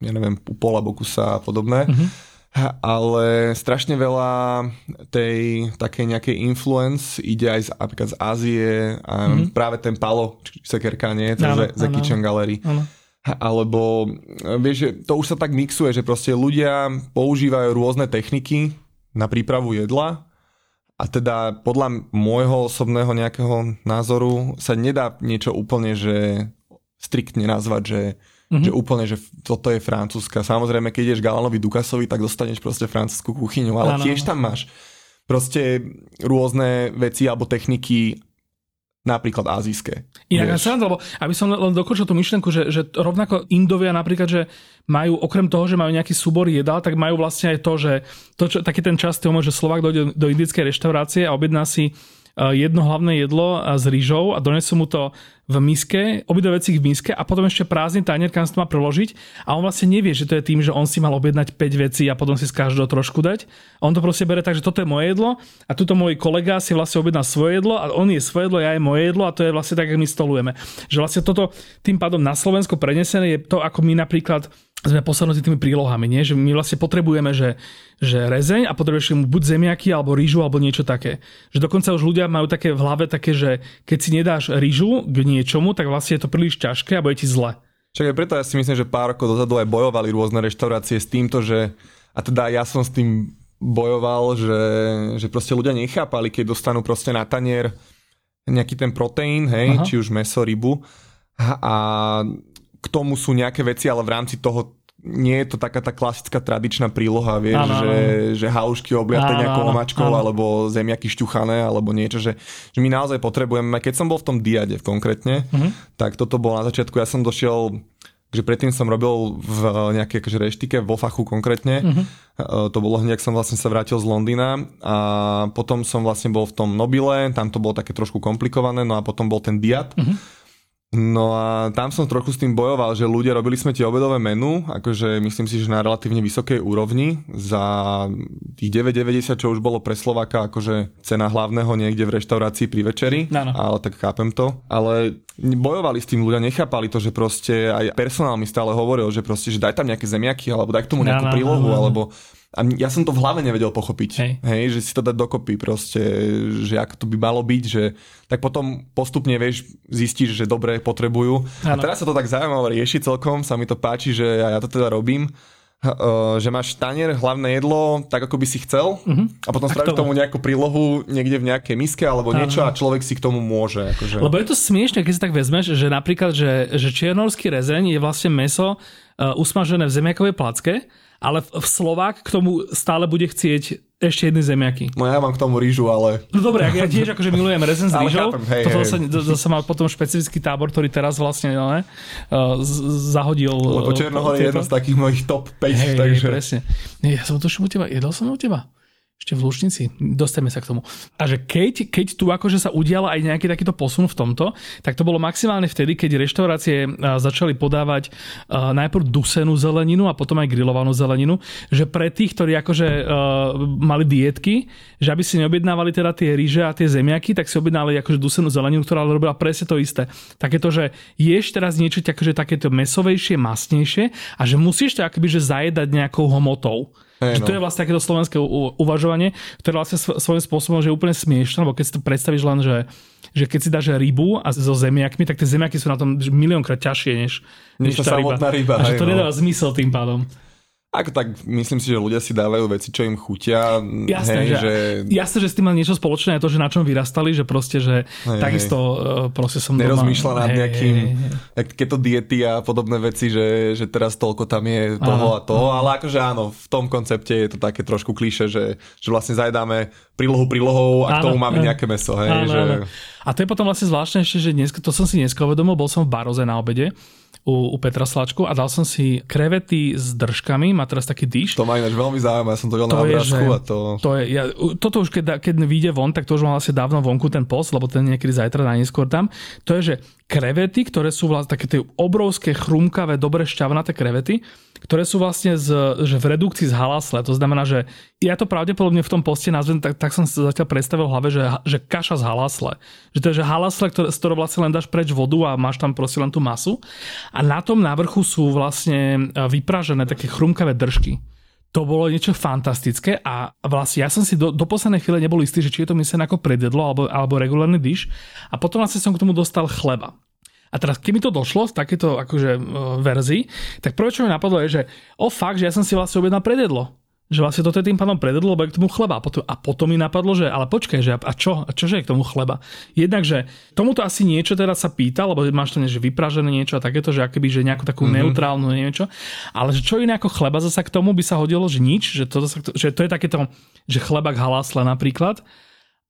ja neviem, Pola Bokusa a podobné, ale strašne veľa tej takej nejakej influence ide aj z Ázie a práve ten Palo Sekerkanie, The Kitchen Gallery. Alebo vieš, že to už sa tak mixuje, že proste ľudia používajú rôzne techniky na prípravu jedla a teda podľa môjho osobného nejakého názoru sa nedá niečo úplne, že striktne nazvať, že úplne, že toto je francúzska. Samozrejme, keď ideš Galanovi Dukasovi, tak dostaneš proste francúzsku kuchyňu, ale tiež tam máš proste rôzne veci alebo techniky, napríklad azijské. Inak, lebo aby som len dokončil tú myšlenku, že rovnako Indovia napríklad, že majú okrem toho, že majú nejaký súbor jedál, tak majú vlastne aj to, že taký ten čas, že Slovák dojde do indickej reštaurácie a objedná si jedno hlavné jedlo s rýžou a donesú mu to v miske, obidve veci v miske a potom ešte prázdny tanier, kam sa to má preložiť a on vlastne nevie, že to je tým, že on si mal objednať 5 vecí a potom si z každého trošku dať. On to proste bere tak, že toto je moje jedlo a tuto môj kolega si vlastne objedná svoje jedlo a on je svoje jedlo, ja je moje jedlo a to je vlastne tak, ako my stolujeme. Že vlastne toto tým pádom na Slovensko prenesené je to, ako my napríklad sme posadnutí tými prílohami, nie? Že my vlastne potrebujeme, že rezeň a potrebuješ mu buď zemiaky, alebo rýžu, alebo niečo také. Že dokonca už ľudia majú také v hlave také, že keď si nedáš rýžu k niečomu, tak vlastne je to príliš ťažké a bude ti zle. Čiže preto ja si myslím, že pár rokov dozadu aj bojovali rôzne reštaurácie s týmto, že a teda ja som s tým bojoval, že proste ľudia nechápali, keď dostanú proste na tanier nejaký ten proteín, hej, či už mäso, rybu a k tomu sú nejaké veci, ale v rámci toho nie je to taká tá klasická tradičná príloha, vieš, že halušky obliate nejakou omáčkou, alebo zemiaky šťuchané, alebo niečo, že my naozaj potrebujeme, keď som bol v tom diade konkrétne, tak toto bolo na začiatku, ja som došiel, že predtým som robil v nejakej reštike, vo fachu konkrétne, to bolo hneď, ak som vlastne sa vrátil z Londýna a potom som vlastne bol v tom Nobile, tam to bolo také trošku komplikované, no a potom bol ten diad, no a tam som trochu s tým bojoval, že ľudia, robili sme tie obedové menu, akože myslím si, že na relatívne vysokej úrovni za tých 9,90, čo už bolo pre Slováka akože cena hlavného niekde v reštaurácii pri večeri, ale tak chápem to. Ale bojovali s tým ľudia, nechápali to, že proste aj personál mi stále hovoril, že proste, že daj tam nejaké zemiaky, alebo daj k tomu nejakú prílohu, alebo... A ja som to v hlave nevedel pochopiť, hej, že si to dať dokopy proste, že ako to by malo byť, že tak potom postupne, vieš, zistíš, že dobre potrebujú. Ano. A teraz sa to tak zaujímavé rieši celkom, sa mi to páči, že ja to teda robím, že máš tanier, hlavné jedlo, tak ako by si chcel, a potom spravíš tomu nejakú prílohu niekde v nejakej miske alebo niečo a človek si k tomu môže. Akože. Lebo je to smiešne, keď si tak vezmeš, že napríklad, že čiernohorský rezeň je vlastne mäso usmažené v zemiakovej placke, ale v Slovák k tomu stále bude chcieť ešte jedny zemiaky. No ja mám k tomu rýžu, ale... No dobre, ja tiež akože milujem rezen s rýžou. Toto má potom špecifický tábor, ktorý teraz vlastne zahodil... Lebo Černohor je jedno z takých mojich top 5. Hej, takže... presne. Ja som tuším u teba, jedol som u teba. Ešte v Lúčnici. Dostajme sa k tomu. A že keď tu akože sa udiala aj nejaký takýto posun v tomto, tak to bolo maximálne vtedy, keď reštaurácie začali podávať najprv dusenú zeleninu a potom aj grillovanú zeleninu, že pre tých, ktorí akože mali dietky, že aby si neobjednávali teda tie ryže a tie zemiaky, tak si objednávali akože dusenú zeleninu, ktorá robila presne to isté. Takéto, že ješ teraz niečo akože takéto mesovejšie, masnejšie a že musíš to akoby že zajedať nejakou hmotou. Že to je vlastne takéto slovenské uvažovanie, ktoré vlastne svojím spôsobom že je úplne smiešné, lebo keď si to predstavíš len, že keď si dáš rybu a so zemiakmi, tak tie zemiaky sú na tom miliónkrát ťažšie, než tá samotná ryba. A že to nedáva zmysel tým pádom. Ako tak, myslím si, že ľudia si dávajú veci, čo im chutia. Jasné, že s tým má niečo spoločné aj to, že na čom vyrastali, že proste, že takisto proste som nerozmýšľa nad nejakým, takéto diety a podobné veci, že teraz toľko tam je toho a toho, ale akože áno, v tom koncepte je to také trošku klíše, že vlastne zajedáme prílohu prílohou a k tomu máme nejaké mäso. A to je potom vlastne zvláštne ešte, že dneska, to som si dneska uvedomil, bol som v Baroze na obede u Petra Sláčku a dal som si krevety s držkami, má teraz taký diš. To ma ináč veľmi zaujímavé, ja som to dal na obrázku a to je, toto už keď vyjde von, tak to už mám asi dávno vonku ten post, lebo ten niekedy zajtra najneskôr tam. To je, že krevety, ktoré sú vlastne také tie obrovské, chrumkavé, dobre šťavnaté krevety, ktoré sú vlastne že v redukcii z halasle. To znamená, že ja to pravdepodobne v tom poste nazvem, tak som sa zatiaľ predstavil v hlave, že kaša z halasle. Že to je, že halasle, z ktorého vlastne len dáš preč vodu a máš tam proste len tú masu. A na tom návrchu sú vlastne vypražené také chrumkavé držky. To bolo niečo fantastické a vlastne ja som si do poslednej chvíle nebol istý, že či je to myslené ako predjedlo alebo regulárny diš. A potom vlastne som k tomu dostal chleba. A teraz, keď mi to došlo v takéto akože, verzii, tak prvé, čo mi napadlo je, že fakt, že ja som si vlastne objednal predjedlo. Že vlastne toto je tým pádom predjedlo, lebo je k tomu chleba. A potom mi napadlo, že ale počkaj, že a čože je k tomu chleba? Jednakže tomuto asi niečo teda sa pýta, lebo máš to že vypražené niečo a takéto, že akoby, že nejakú takú neutrálnu niečo. Ale že čo iné ako chleba zasa k tomu by sa hodilo, že nič, že to je takéto, že chleba k halásle napríklad.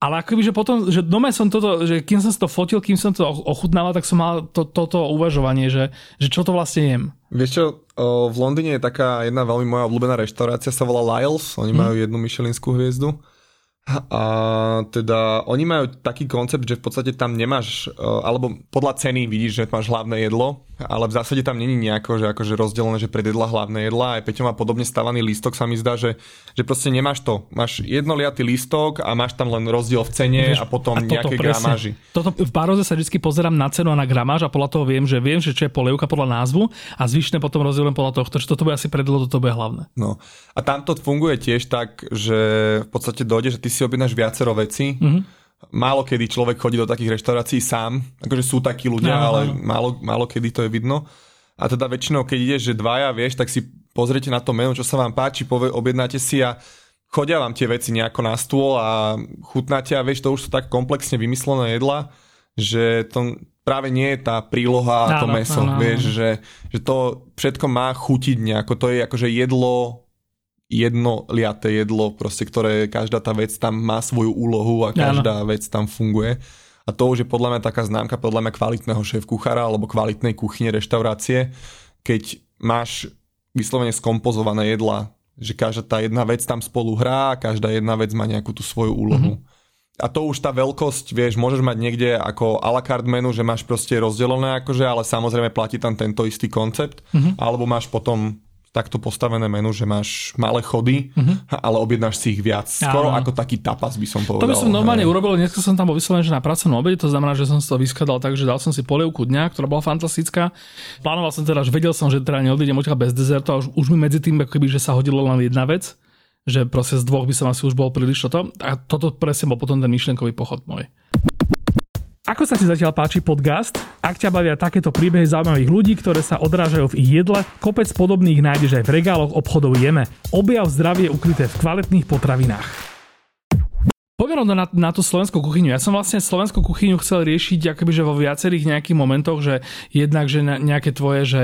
Ale akoby, že potom, že doma som toto, že kým som si to fotil, kým som to ochutnával, tak som mal toto uvažovanie, že čo to vlastne jem. Vieš čo, v Londýne je taká jedna veľmi moja obľúbená reštaurácia, sa volá Lyle's, oni majú jednu Michelinskú hviezdu. A teda oni majú taký koncept, že v podstate tam nemáš, alebo podľa ceny vidíš, že máš hlavné jedlo, ale v zásade tam není nejako, že akože rozdelené, že predjedla, hlavné jedla, aj Peťo má podobne stavaný lístok, sa mi zdá, že proste nemáš to. Máš jednoliatý lístok a máš tam len rozdiel v cene a potom nejaké gramáži. Toto v Baroze sa vždy pozerám na cenu a na gramáž a podľa toho viem, že čo je polievka podľa názvu a zvyšné potom rozdielujem podľa tohto, že toto bude asi predjedlo, toto bude hlavné. No. A tamto funguje tiež tak, že v podstate dojde, že si objednáš viacero veci. Málo kedy človek chodí do takých reštaurácií sám. Akože sú takí ľudia, ale málo kedy to je vidno. A teda väčšinou, keď ideš, že dvaja, vieš, tak si pozriete na to menu, čo sa vám páči, objednáte si a chodia vám tie veci nejako na stôl a chutnáte a vieš, to už sú tak komplexne vymyslené jedlá, že to práve nie je tá príloha a to mäso. Vieš, že to všetko má chutiť nejako. To je akože jednoliaté jedlo, proste, ktoré každá tá vec tam má svoju úlohu a každá vec tam funguje. A to už je podľa mňa taká známka podľa mňa kvalitného šéfkuchára alebo kvalitnej kuchyne reštaurácie, keď máš vyslovene skompozované jedlá, že každá tá jedna vec tam spolu hrá, každá jedna vec má nejakú tú svoju úlohu. A to už tá veľkosť, vieš, môžeš mať niekde ako a la carte menu, že máš proste rozdelené akože, ale samozrejme platí tam tento istý koncept, alebo máš potom takto postavené menu, že máš malé chody, ale objednáš si ich viac. Skoro ako taký tapas by som povedal. To by som normálne urobil, dneska som tam bol vyslovený, že na pracovnom obede, to znamená, že som si to vyskadal tak, že dal som si polievku dňa, ktorá bola fantastická. Plánoval som teda, že vedel som, že teda neodídem odtiaľ bez dezertu a už mi medzi tým ako keby, že sa hodilo len jedna vec, že proste z dvoch by som asi už bol príliš toto. A toto presne bol potom ten myšlienkový pochod môj. Ako sa ti zatiaľ páči podcast? Ak ťa bavia takéto príbehy zaujímavých ľudí, ktoré sa odrážajú v ich jedle, kopec podobných nájdeš aj v regáloch obchodov Jeme. Objav zdravie ukryté v kvalitných potravinách. Poďme na tú slovenskú kuchyňu. Ja som vlastne slovenskú kuchyňu chcel riešiť akobyže vo viacerých nejakých momentoch, že jednak, že nejaké tvoje že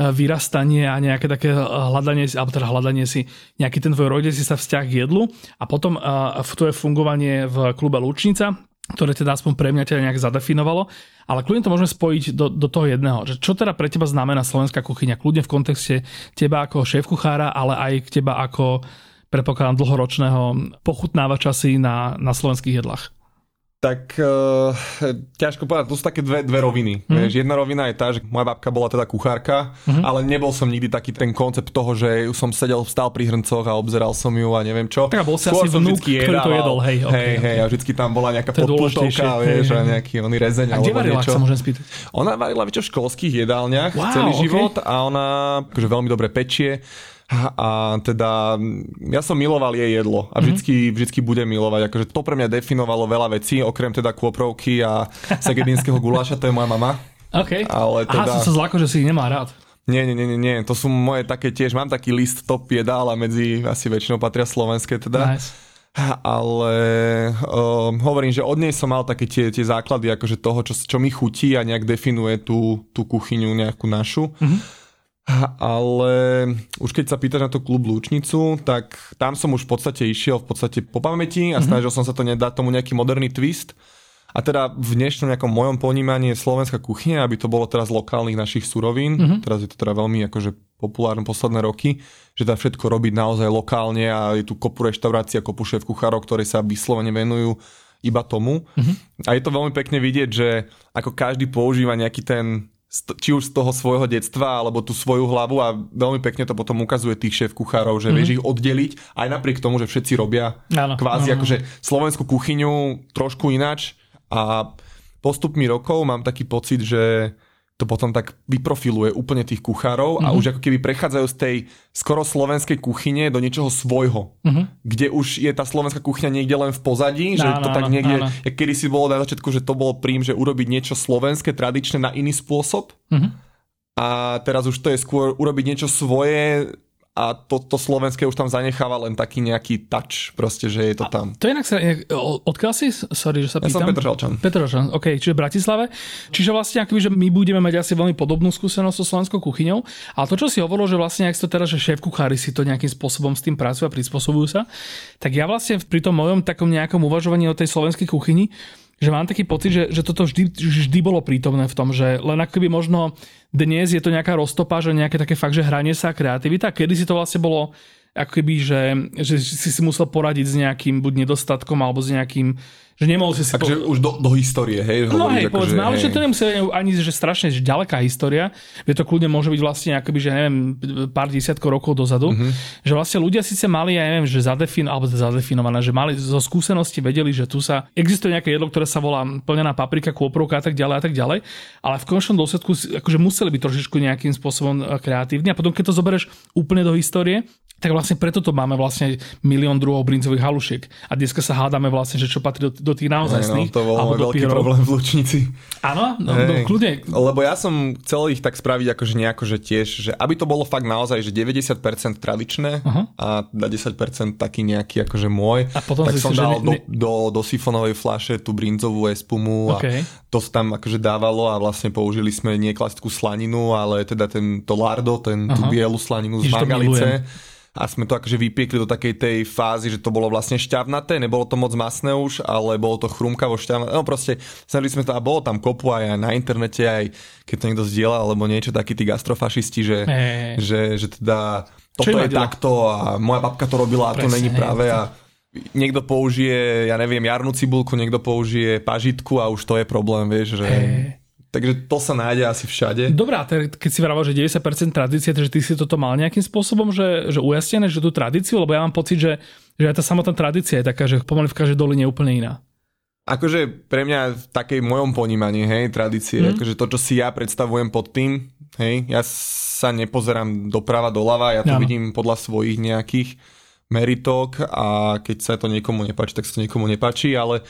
vyrastanie a nejaké také hľadanie si, nejaký ten tvoj rodiaci sa vzťah k jedlu a potom tvoje fungovanie v klube Lúčnica, ktoré teda aspoň pre mňa teda nejak zadefinovalo, ale kľudne to môžeme spojiť do toho jedného. Že čo teda pre teba znamená slovenská kuchyňa? Kľudne v kontexte teba ako šéfkuchára, ale aj k teba ako, predpokladám, dlhoročného pochutnávača si na slovenských jedlách. Tak ťažko povedať, to sú také dve roviny. Vieš, jedna rovina je tá, že moja babka bola teda kuchárka, ale nebol som nikdy taký ten koncept toho, že som sedel, stál pri hrncoch a obzeral som ju a neviem čo. Tak bol si asi vnúk, ktorý to jedol. Hej, a vždycky tam bola nejaká podplutovka, vieš, a nejaký oný rezeň. A kde varila, ak sa môžem spýtať? Ona varila v školských jedálniach celý život a ona akože veľmi dobre pečie. A teda ja som miloval jej jedlo a vždycky budem milovať. Akože to pre mňa definovalo veľa vecí, okrem teda kôprovky a segedinského guláša, to je moja mama. Okay. Ale teda... Aha, som sa zľakol, že si ich nemá rád. Nie, to sú moje také tiež, mám taký list top jedál a medzi asi väčšinou patria slovenské teda. Nice. Ale hovorím, že od nej som mal také tie základy akože toho, čo mi chutí a nejak definuje tú kuchyňu nejakú našu. Ale už keď sa pýtaš na tú klub Lúčnicu, tak tam som už išiel po pamäti a snažil som sa to dať tomu nejaký moderný twist. A teda v dnešnom nejakom mojom ponímaní je slovenská kuchyňa, aby to bolo teraz lokálnych našich surovín. Teraz je to teda veľmi akože populárne posledné roky, že dá všetko robiť naozaj lokálne a je tu kopu reštaurácií, kopu šéfkuchárov, ktorí sa vyslovene venujú iba tomu. A je to veľmi pekne vidieť, že ako každý používa nejaký ten či už z toho svojho detstva, alebo tú svoju hlavu a veľmi pekne to potom ukazuje tých šéfkuchárov, že vieš ich oddeliť aj napriek tomu, že všetci robia kvázi akože slovenskú kuchyňu trošku inač a postupmi rokov mám taký pocit, že to potom tak vyprofiluje úplne tých kuchárov a už ako keby prechádzajú z tej skoro slovenskej kuchyne do niečoho svojho, kde už je tá slovenská kuchyňa niekde len v pozadí, že to tak niekde, kedy si bolo na začiatku, že to bolo prím, že urobiť niečo slovenské, tradičné na iný spôsob a teraz už to je skôr urobiť niečo svoje a to slovenské už tam zanecháva len taký nejaký touch, proste, že je to tam. A to inak sa, odkiaľ si? Sorry, že sa pýtam. Ja som Petrošalčan. Petrošalčan, OK, čiže v Bratislave. Čiže vlastne akoby, že my budeme mať asi veľmi podobnú skúsenosť so slovenskou kuchyňou, ale to, čo si hovoril, že vlastne, ak to teraz, že šéfkuchári si to nejakým spôsobom s tým pracujú a prispôsobujú sa, tak ja vlastne pri tom mojom takom nejakom uvažovaní o tej slovenskej kuchyni, že mám taký pocit, že toto vždy bolo prítomné v tom, že len akoby možno dnes je to nejaká roztopa, že nejaké také fakt, že hranie sa, kreativita. Kedy si to vlastne bolo akoby, že si musel poradiť s nejakým buď nedostatkom, alebo s nejakým, že nemohol si... Takže už do histórie, hej? No hej, povedzme, ale že to nemusí ani, že strašne že ďaleká história, že to kľudne môže byť vlastne akoby, že neviem, pár desiatkov rokov dozadu, že vlastne ľudia síce mali, ja neviem, že zadefinované, že mali zo skúsenosti vedeli, že tu sa existuje nejaké jedlo, ktoré sa volá plnená paprika, kôprovka a tak ďalej, ale v konečnom dôsledku akože museli byť trošičku nejakým spôsobom kreatívni a potom keď to zoberieš úplne do histórie, tak vlastne preto to máme vlastne milión druhov brincových halušiek. A dneska sa hádame vlastne, že čo patrí do tých naozajstných. To bol veľký problém v Lúčnici. Áno, kľudne. Lebo ja som chcel ich tak spraviť akože nejako, že tiež, že aby to bolo fakt naozaj, že 90% tradičné a 10% taký nejaký akože môj. A potom tak som dal do sifonovej fľaše tú brincovú espumu a to sa tam akože dávalo a vlastne použili sme nie klasickú slaninu, ale teda to lardo, tú bielu slaninu z mangalice. A sme to akože vypiekli do takej tej fázy, že to bolo vlastne šťavnaté, nebolo to moc masné už, ale bolo to chrumkavo šťavnaté. No proste, snažili sme to a bolo tam kopu aj na internete, aj keď to niekto zdieľa, alebo niečo, takí tí gastrofašisti, že teda toto je takto a moja babka to robila a to není práve a niekto použije, ja neviem, jarnú cibulku, niekto použije pažitku a už to je problém, vieš, že... Takže to sa nájde asi všade. Dobrá, keď si vraval, že 90% tradície, takže ty si toto mal nejakým spôsobom, že ujasnené, že tú tradíciu, lebo ja mám pocit, že aj tá samotná tradícia je taká, že pomaly v každej doline je úplne iná. Akože pre mňa v takej mojom ponímaní, hej, tradície, akože to, čo si ja predstavujem pod tým, hej, ja sa nepozerám doprava, doľava, ja to vidím podľa svojich nejakých meritok a keď sa to niekomu nepáči, tak sa to niekomu nepáči, ale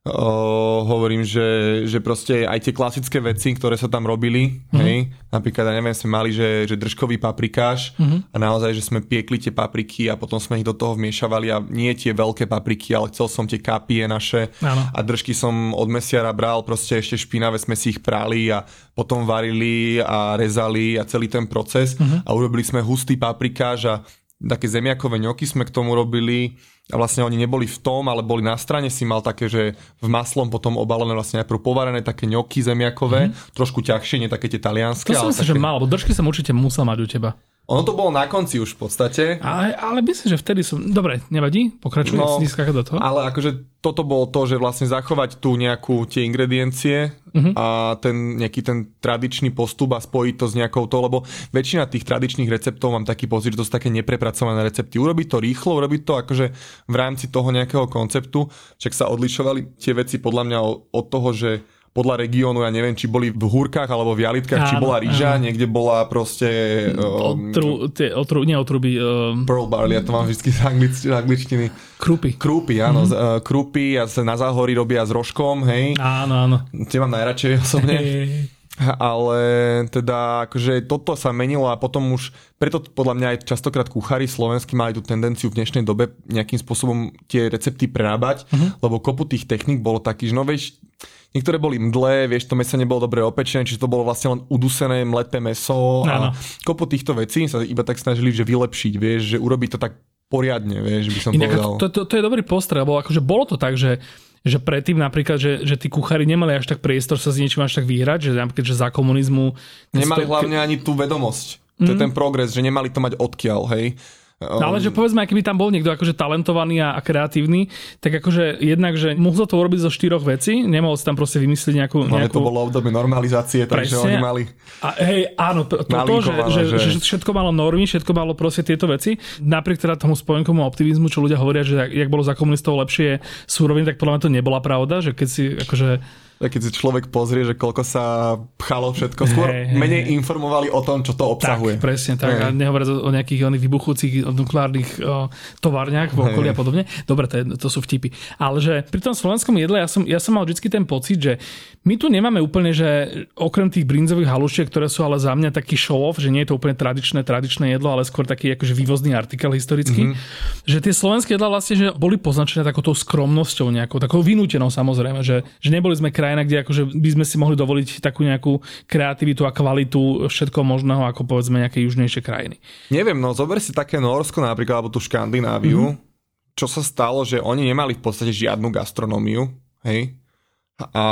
hovorím, že proste aj tie klasické veci, ktoré sa tam robili, hej, napríklad, ja neviem, sme mali, že držkový paprikáš a naozaj, že sme piekli tie papriky a potom sme ich do toho vmiešavali a nie tie veľké papriky, ale chcel som tie kapie naše a držky som od mesiara bral, proste ešte špinavé, sme si ich prali a potom varili a rezali a celý ten proces a urobili sme hustý paprikáš a také zemiakové ňoky sme k tomu robili a vlastne oni neboli v tom, ale boli na strane, si mal také, že v maslom potom obalené, vlastne najprv povarené také ňoky zemiakové, trošku ťažšie, nie také tie talianské. To som si, také... že mal, lebo držky som určite musel mať u teba. Ono to bolo na konci už v podstate. Ale myslím, že vtedy som... Dobre, nevadí? Pokračujem, no, skákať do toho. Ale akože toto bolo to, že vlastne zachovať tu nejakú tie ingrediencie a ten nejaký ten tradičný postup a spojiť to s nejakou to, lebo väčšina tých tradičných receptov mám taký pocit, že to sú také neprepracované recepty. Urobiť to rýchlo, urobiť to akože v rámci toho nejakého konceptu, však sa odlišovali tie veci podľa mňa od toho, že podľa regiónu, ja neviem, či boli v Húrkach alebo v Jalitkách, či bola ryža, niekde bola proste... Pearl barley, ja to mám vždy z angličtiny. Krúpy, áno. Krúpy a sa na Záhorí robia s rožkom, hej. Áno. Tie mám najradšej osobne. Ale teda akože toto sa menilo a potom už, preto podľa mňa aj častokrát kuchári slovenskí mali tú tendenciu v dnešnej dobe nejakým spôsobom tie recepty prerábať, lebo kopu tých techník bolo taký, že no vieš, niektoré boli mdlé, vieš, to mäso nebolo dobre opečené, čiže to bolo vlastne len udusené mleté mäso a kopu týchto vecí sa iba tak snažili, že vylepšiť, vieš, že urobiť to tak poriadne, vieš, by som povedal. To je dobrý postreh, lebo akože bolo to tak, že predtým napríklad, že tí kuchári nemali až tak priestor sa s niečím až tak vyhrať, že napríklad, že za komunizmu... Nemali hlavne ani tú vedomosť, to je ten progres, že nemali to mať odkiaľ, hej. Ale že povedzme, keby tam bol niekto akože talentovaný a kreatívny, tak akože jednak, že musel to urobiť zo 4 vecí, nemohol si tam proste vymyslieť nejakú... to bolo obdobie normalizácie, takže oni mali... A hej, áno, že všetko malo normy, všetko malo proste tieto veci. Napriek teda tomu spojenkomu optimizmu, čo ľudia hovoria, že jak bolo za komunistov lepšie súrovne, tak podľa mňa to nebola pravda, že keď si akože... A keď si človek pozrie, že koľko sa pchalo všetko, skôr menej informovali o tom, čo to obsahuje. Tak, presne tak. A nehovoriac o nejakých vybuchúcich nukleárnych továrniach v okolí a podobne. Dobre, to sú vtipy. Ale že pri tom slovenskom jedle ja som mal vždycky ten pocit, že my tu nemáme úplne, že okrem tých brinzových halušiek, ktoré sú ale za mňa taký show-off, že nie je to úplne tradičné jedlo, ale skôr taký akože vývozný artikel historický, že tie slovenské jedlá vlastne že boli poznačené takouto skromnosťou nejakou, takou vynútenou samozrejme, že neboli sme krajina, kde akože by sme si mohli dovoliť takú nejakú kreativitu a kvalitu všetko možného, ako povedzme nejaké južnejšie krajiny. Neviem, no zober si také Nórsko napríklad, alebo tú Škandináviu, čo sa stalo, že oni nemali v podstate žiadnu gastronómiu, hej? A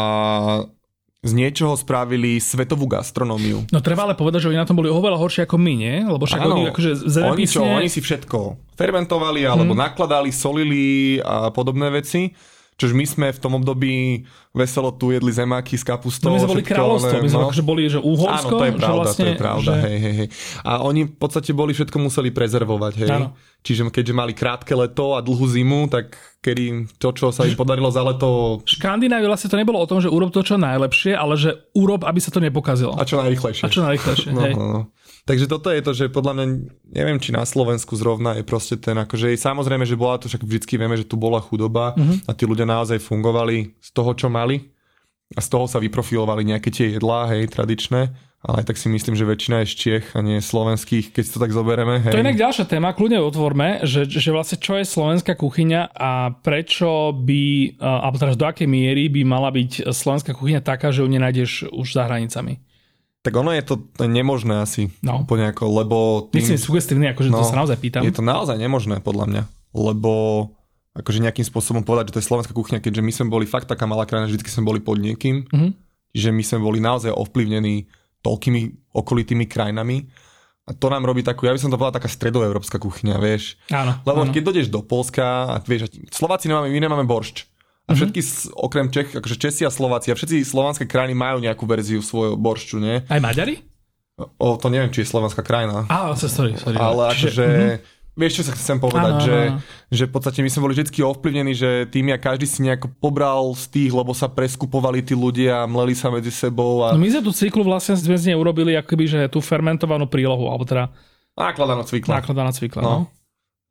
z niečoho spravili svetovú gastronómiu. No treba ale povedať, že oni na tom boli oveľa horšie ako my, nie? Lebo však áno, oni akože zemepisne... Oni si všetko fermentovali, alebo nakladali, solili a podobné veci. Čož my sme v tom období veselo tu jedli zemáky s kapustou. No my sme boli kráľovstvo, my sme akože boli, že Uhorsko. Áno, to je pravda, vlastne, to je pravda. Že... Hej. A oni v podstate boli, všetko museli prezervovať. Hej. Čiže keďže mali krátke leto a dlhú zimu, tak kedy to, čo sa im podarilo za leto... Škandinávii vlastne to nebolo o tom, že urob to čo najlepšie, ale že urob, aby sa to nepokazilo. A čo najrýchlejšie. No. Takže toto je to, že podľa mňa, neviem, či na Slovensku zrovna je proste ten, akože samozrejme, že bola to, však vždycky vieme, že tu bola chudoba a tí ľudia naozaj fungovali z toho, čo mali a z toho sa vyprofilovali nejaké tie jedlá, hej, tradičné, ale aj tak si myslím, že väčšina je z Čiech a nie slovenských, keď si to tak zoberieme. Hej. To je inak ďalšia téma, kľudne otvorme, že vlastne čo je slovenská kuchyňa a prečo by, alebo teraz do akej miery by mala byť slovenská kuchyňa taká, že ju nenájdeš už za hranicami. Tak ono je to nemožné asi. No. Nejako, lebo tým... Myslím sugestívne, akože to sa naozaj pýtam. Je to naozaj nemožné, podľa mňa. Lebo akože nejakým spôsobom povedať, že to je slovenská kuchňa, keďže my sme boli fakt taká malá krajina, že vždy sme boli pod niekým. Čiže my sme boli naozaj ovplyvnení toľkými okolitými krajinami. A to nám robí takú, ja by som to povedal, taká stredoeurópska kuchňa, vieš. Áno, lebo keď dojdeš do Poľska a vieš, Slováci nemáme, my nemáme boršč. A všetky, okrem Čech, akože Česi a Slováci, a všetci slovanské krajiny majú nejakú verziu svojho boršču, nie? Aj Maďari? O, to neviem, či je slovanská krajina. Á, sorry. Ale akože... Vieš, čo sa chcem povedať, že v podstate my sme boli vždycky ovplyvnení, že tým ja každý si nejako pobral z tých, lebo sa preskupovali tí ľudia, mleli sa medzi sebou. A... No my sme tú cviklu vlastne z nej urobili akoby, že tú fermentovanú prílohu, alebo teda... Nákladaná cvikla. No.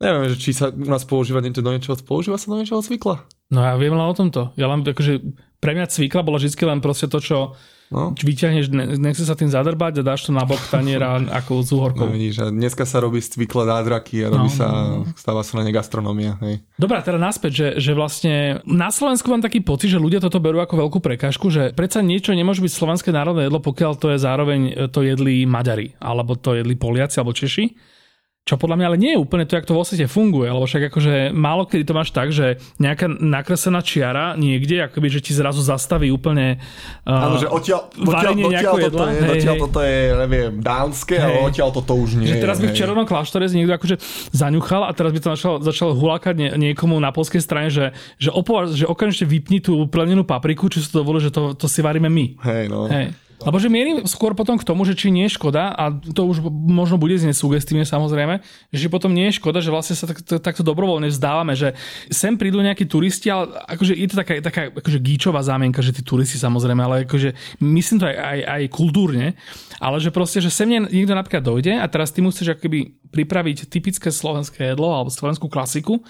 Neviem, že či sa u nás používa do niečoho cvikla? No ja viem len o tomto. Ja len akože pre mňa cvikla bola vždycky len proste to, čo... No. Vyťahneš, nechce sa tým zadrbať a dáš to na bok taniera ako z uhorkou. No, dneska sa robí z cvikle nádraky a stáva sa na ne gastronomia. Hej. Dobrá, teda naspäť, že vlastne na Slovensku mám taký pocit, že ľudia toto berú ako veľkú prekážku, že predsa niečo nemôže byť slovanské národné jedlo, pokiaľ to je zároveň to jedli Maďari, alebo to jedli Poliaci, alebo Češi. Čo podľa mňa ale nie je úplne to, jak to vo svete funguje, lebo však akože málo kedy to máš tak, že nejaká nakresená čiara niekde, akoby, že ti zrazu zastaví úplne áno, že odtiaľ toto je, neviem, dánske, hej. Ale odtiaľ toto už nie je. Teraz by v Červenom kláštore niekto akože zaňuchal a teraz by to začal hulákať niekomu na polskej strane, že okamžite vypni tú plenenú papriku, či si to dovolí, že to si varíme my. Hej, no. Hej. Lebo že mierim skôr potom k tomu, že či nie je škoda, a to už možno bude nesugestívne samozrejme, že potom nie je škoda, že vlastne sa takto dobrovoľne vzdávame, že sem prídu nejakí turisti, ale akože je to taká akože gíčová zámienka, že tí turisti samozrejme, ale akože myslím to aj kultúrne, ale že proste, že sem niekto napríklad dojde a teraz ty musíš akoby pripraviť typické slovenské jedlo alebo slovenskú klasiku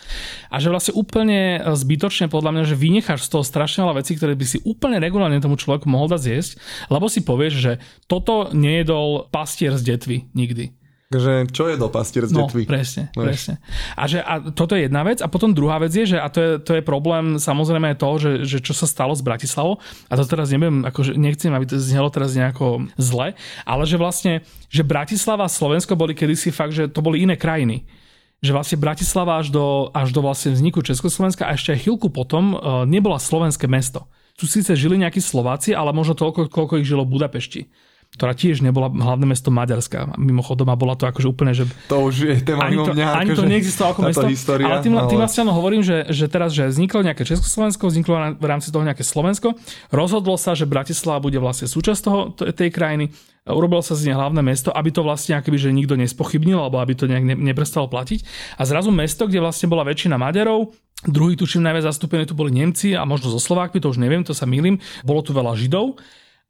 a že vlastne úplne zbytočne podľa mňa, že vynecháš z toho strašne veľa vecí, ktoré by si úplne regulárne tomu človeku mohol dať zjesť, lebo si povieš, že toto nejedol pastier z detvy nikdy. Takže čo jedol pastier z detvy? No, presne. A toto je jedna vec a potom druhá vec je, že a to je problém samozrejme toho, že čo sa stalo s Bratislavou a to teraz neviem, akože nechcem, aby to znelo teraz nejako zle, ale že vlastne, že Bratislava a Slovensko boli kedysi fakt, že to boli iné krajiny. Že vlastne Bratislava až do vlastne vzniku Československa a ešte aj chvíľku potom nebola slovenské mesto. Tu síce žili nejakí Slováci, ale možno toľko, koľko ich žilo v Budapešti, ktorá tiež nebola hlavné mesto Maďarska. Mimochodom, a bola to akože úplne, že... To už je téma mimo mňa. Ani to neexistovalo ako mesto, história, ale tým vlastne hovorím, že teraz, že vzniklo nejaké Československo, vzniklo v rámci toho nejaké Slovensko, rozhodlo sa, že Bratislava bude vlastne súčasť tej krajiny, urobilo sa z nej hlavné mesto, aby to vlastne akoby, že nikto nespochybnil, alebo aby to nejak neprestalo platiť. A zrazu mesto, kde vlastne bola väčšina Maďarov, druhý, tuším, najviac zastúpení tu boli Nemci a možno so Slovákmi, to už neviem, to sa mýlim. Bolo tu veľa Židov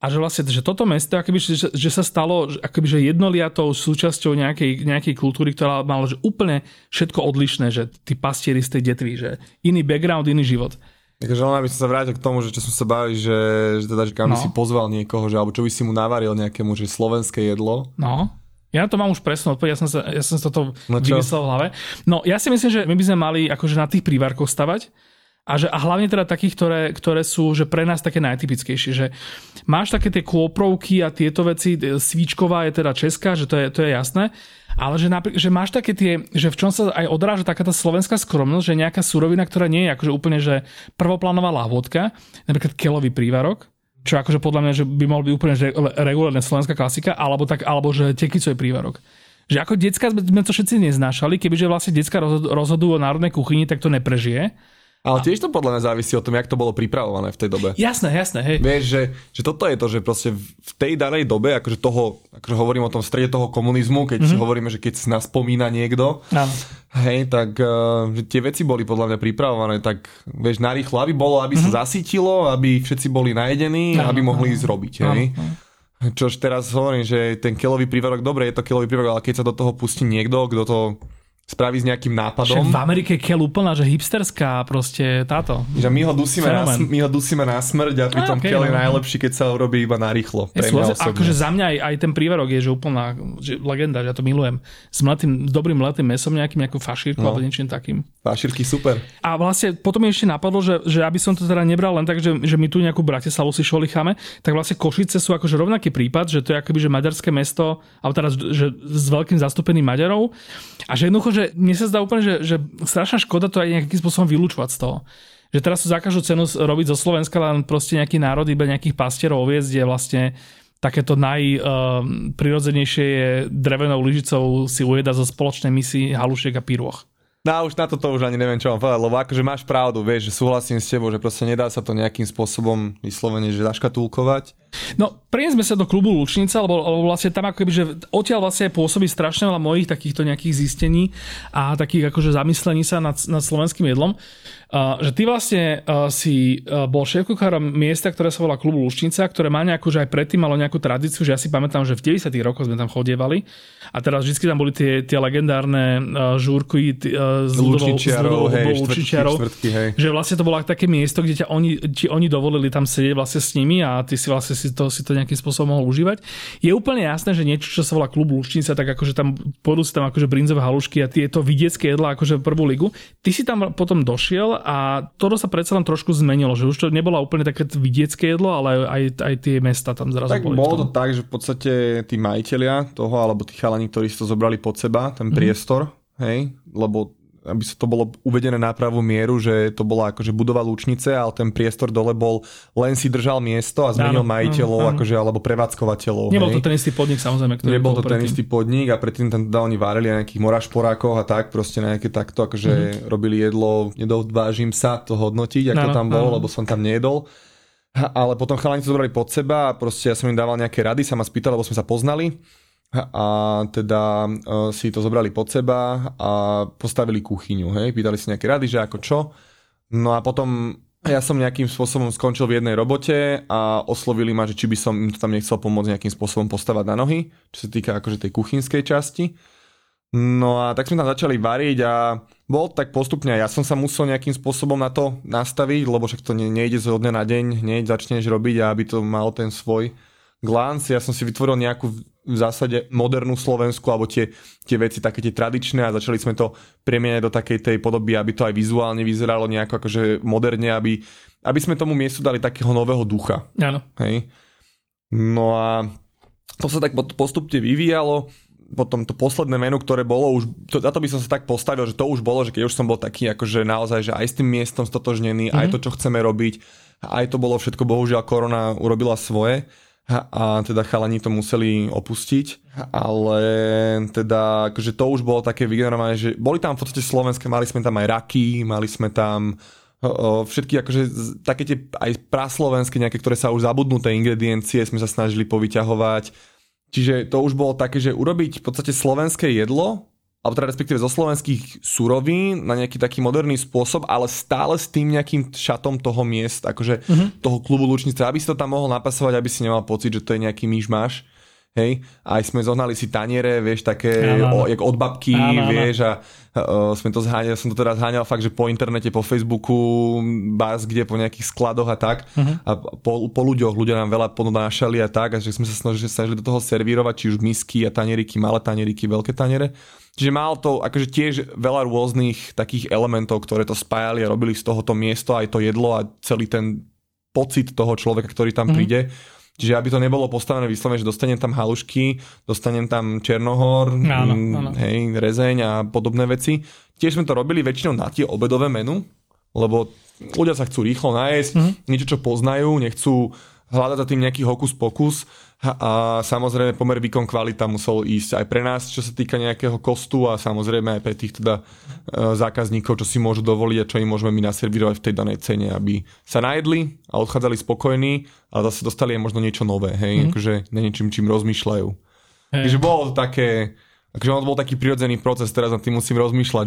a že vlastne, že toto mesto, akoby, že sa stalo akoby, že jednoliatou súčasťou nejakej kultúry, ktorá mala že úplne všetko odlišné, že tí pastieri z tej detvy, že iný background, iný život. Takže len aby som sa vrátil k tomu, že čo som sa bavil, že teda, že kam by si pozval niekoho, že alebo čo by si mu navaril nejakému, že slovenské jedlo. No. Ja to mám už presnú odpoveď, ja som toto vymyslel v hlave. No ja si myslím, že my by sme mali akože na tých prívarkoch stavať a hlavne teda takých, ktoré sú že pre nás také najtypickejšie. Že máš také tie kôprovky a tieto veci, svíčková je teda česká, že to je jasné, ale že máš také tie, že v čom sa aj odráža taká tá slovenská skromnosť, že nejaká surovina, ktorá nie je akože úplne že prvoplánová lávodka, napríklad keľový prívarok, čo akože podľa mňa, že by mohol byť úplne regulárne slovenská klasika, alebo že tekvicový prívarok. Že ako decká sme to všetci neznášali, kebyže vlastne decká rozhodujú o národnej kuchyni, tak to neprežije. Ale tiež to podľa mňa závisí od tom, jak to bolo pripravované v tej dobe. Jasné, hej. Vieš, že toto je to, že proste v tej danej dobe, akože toho, akože hovorím o tom strede toho komunizmu, keď si hovoríme, že keď nás spomína niekto, hej, tak že tie veci boli podľa mňa pripravované, tak vieš, narýchlo, aby bolo, aby sa zasítilo, aby všetci boli najedení, aby mohli ísť robiť, hej. Čož teraz hovorím, že ten keľový prívarok, dobre, je to keľový prívarok, ale keď sa do toho pustí niekto, kto to spraví s nejakým nápadom. Že v Amerike keľ úplná, že hipsterská proste táto. Že my ho dusíme na smrť a pritom keľ je najlepší, keď sa urobí iba narýchlo. Akože za mňa aj ten prívarok je že úplná že legenda, že ja to milujem. S dobrým mletým mesom nejakým, nejakou fašírkou alebo niečím takým. Fašírky super. A vlastne potom mi ešte napadlo, že aby som to teda nebral len tak, že my tu nejakú Bratislavu si šolicháme, tak vlastne Košice sú akože rovnaký prípad, že to je akoby že maďarské mesto, alebo teraz že s veľkým zastúpením Maďarov a že jednoducho že mne sa zdá úplne, že strašná škoda to aj nejakým spôsobom vylúčovať z toho. Že teraz sú za každú cenu robiť zo Slovenska len proste nejaký národ, iba nejakých pastierov oviec, kde vlastne takéto najprirodzenejšie je drevenou lyžicou si ujeda zo spoločnej misi halušiek a pyrôch. No už na toto už ani neviem, čo mám povedať, lebo akože máš pravdu, vieš, že súhlasím s tebou, že proste nedá sa to nejakým spôsobom vyslovene, že zaškatulkovať. No, priniesme sa do klubu Lúčnica, lebo vlastne tam ako keby, že odtiaľ vlastne pôsobí strašne veľa mojich takýchto nejakých zistení a takých akože zamyslení sa nad slovenským jedlom. Že ty vlastne si bol šéfkuchárom miesta, ktoré sa volá klub Lúčnica, ktoré má nejakú, že aj predtým malo nejakú tradíciu, že ja si pamätám, že v 90. rokoch sme tam chodievali a teraz vždycky tam boli tie legendárne žúrky z Lúčičiarov, hej, že vlastne to bolo také miesto, kde ti oni dovolili tam sedieť vlastne s nimi a ty si vlastne si to nejakým spôsobom mohol užívať. Je úplne jasné, že niečo, čo sa volá klub Lúčnica, tak akože tam pôjdu si tam akože brinzové halušky a tieto vidiecké jedlá akože prvú ligu. Ty si tam potom došiel a toto sa predsa len trošku zmenilo, že už to nebolo úplne také vidiecké jedlo, ale aj tie mesta tam zrazu tak boli. Tak bolo to tak, že v podstate tí majitelia toho, alebo tí chalani, ktorí si to zobrali pod seba, ten priestor, hej, lebo aby sa to bolo uvedené na pravú mieru, že to bola akože budova Lúčnice, ale ten priestor dole bol, len si držal miesto a zmenil majiteľov, akože, alebo prevádzkovateľov. Nebol to ten istý podnik, samozrejme. Nebol to ten istý podnik a predtým tam teda oni varili na nejakých morašporákoch a tak, proste na nejaké takto, akože robili jedlo, nedovážim sa to hodnotiť, ako tam bolo, lebo som tam nejedol. Ale potom chalani to zobrali pod seba a proste ja som im dával nejaké rady, sa ma spýtal, lebo sme sa poznali. A teda si to zobrali pod seba a postavili kuchyňu, hej, pýtali si nejaké rady, že ako čo. No a potom ja som nejakým spôsobom skončil v jednej robote a oslovili ma, že či by som im to tam nechcel pomôcť nejakým spôsobom postavať na nohy, čo sa týka akože tej kuchynskej časti. No a tak sme tam začali variť a bol tak postupne, ja som sa musel nejakým spôsobom na to nastaviť, lebo však to nejde zo dňa na deň, hneď začneš robiť a aby to mal ten svoj glánc. Ja som si vytvoril nejakú v zásade modernú Slovensku, alebo tie veci také tie tradičné a začali sme to premieňať do takej tej podoby, aby to aj vizuálne vyzeralo nejako akože moderne, aby sme tomu miestu dali takého nového ducha. Áno. Hej. No a to sa tak postupne vyvíjalo. Potom to posledné menu, ktoré bolo už, za to by som sa tak postavil, že to už bolo, že keď už som bol taký akože naozaj, že aj s tým miestom stotožnený, aj to, čo chceme robiť, aj to bolo všetko, bohužiaľ korona urobila svoje. A teda chalani to museli opustiť, ale teda akože to už bolo také vygenerované, že boli tam v podstate slovenské, mali sme tam aj raky, mali sme tam všetky akože také tie aj praslovenské nejaké, ktoré sa už zabudnuté ingrediencie sme sa snažili povyťahovať. Čiže to už bolo také, že urobiť v podstate slovenské jedlo, alebo teda respektíve zo slovenských surovín na nejaký taký moderný spôsob, ale stále s tým nejakým šatom toho miesta, akože toho klubu Lúčnice, aby si to tam mohol napasovať, aby si nemal pocit, že to je nejaký myšmaš. Hej, aj sme zohnali si taniere, vieš, také jak od babky, vieš, a sme to zháňali, som to teda zháňal fakt, že po internete, po Facebooku, bars, kde po nejakých skladoch a tak, a po ľuďoch, ľudia nám veľa podonášali a tak, a že sme sa snažili do toho servírovať, či už misky a tanieriky, malé tanieriky, veľké taniere. Čiže mal to akože tiež veľa rôznych takých elementov, ktoré to spájali a robili z tohoto miesto aj to jedlo a celý ten pocit toho človeka, ktorý tam príde. Čiže aby to nebolo postavené vyslovene, že dostanem tam halušky, dostanem tam Černohor, hej, rezeň a podobné veci. Tiež sme to robili väčšinou na tie obedové menu, lebo ľudia sa chcú rýchlo nájsť, niečo, čo poznajú, nechcú hľadať za tým nejaký hokus pokus a samozrejme pomer výkon kvalita musel ísť aj pre nás, čo sa týka nejakého kostu a samozrejme aj pre tých teda zákazníkov, čo si môžu dovoliť a čo im môžeme my naservírovať v tej danej cene, aby sa najedli a odchádzali spokojní, ale zase dostali aj možno niečo nové, hej, akože na niečím, čím rozmýšľajú. Hey. Takže bolo to také, akože on bol taký prirodzený proces, teraz nad tým musím rozmýšľať,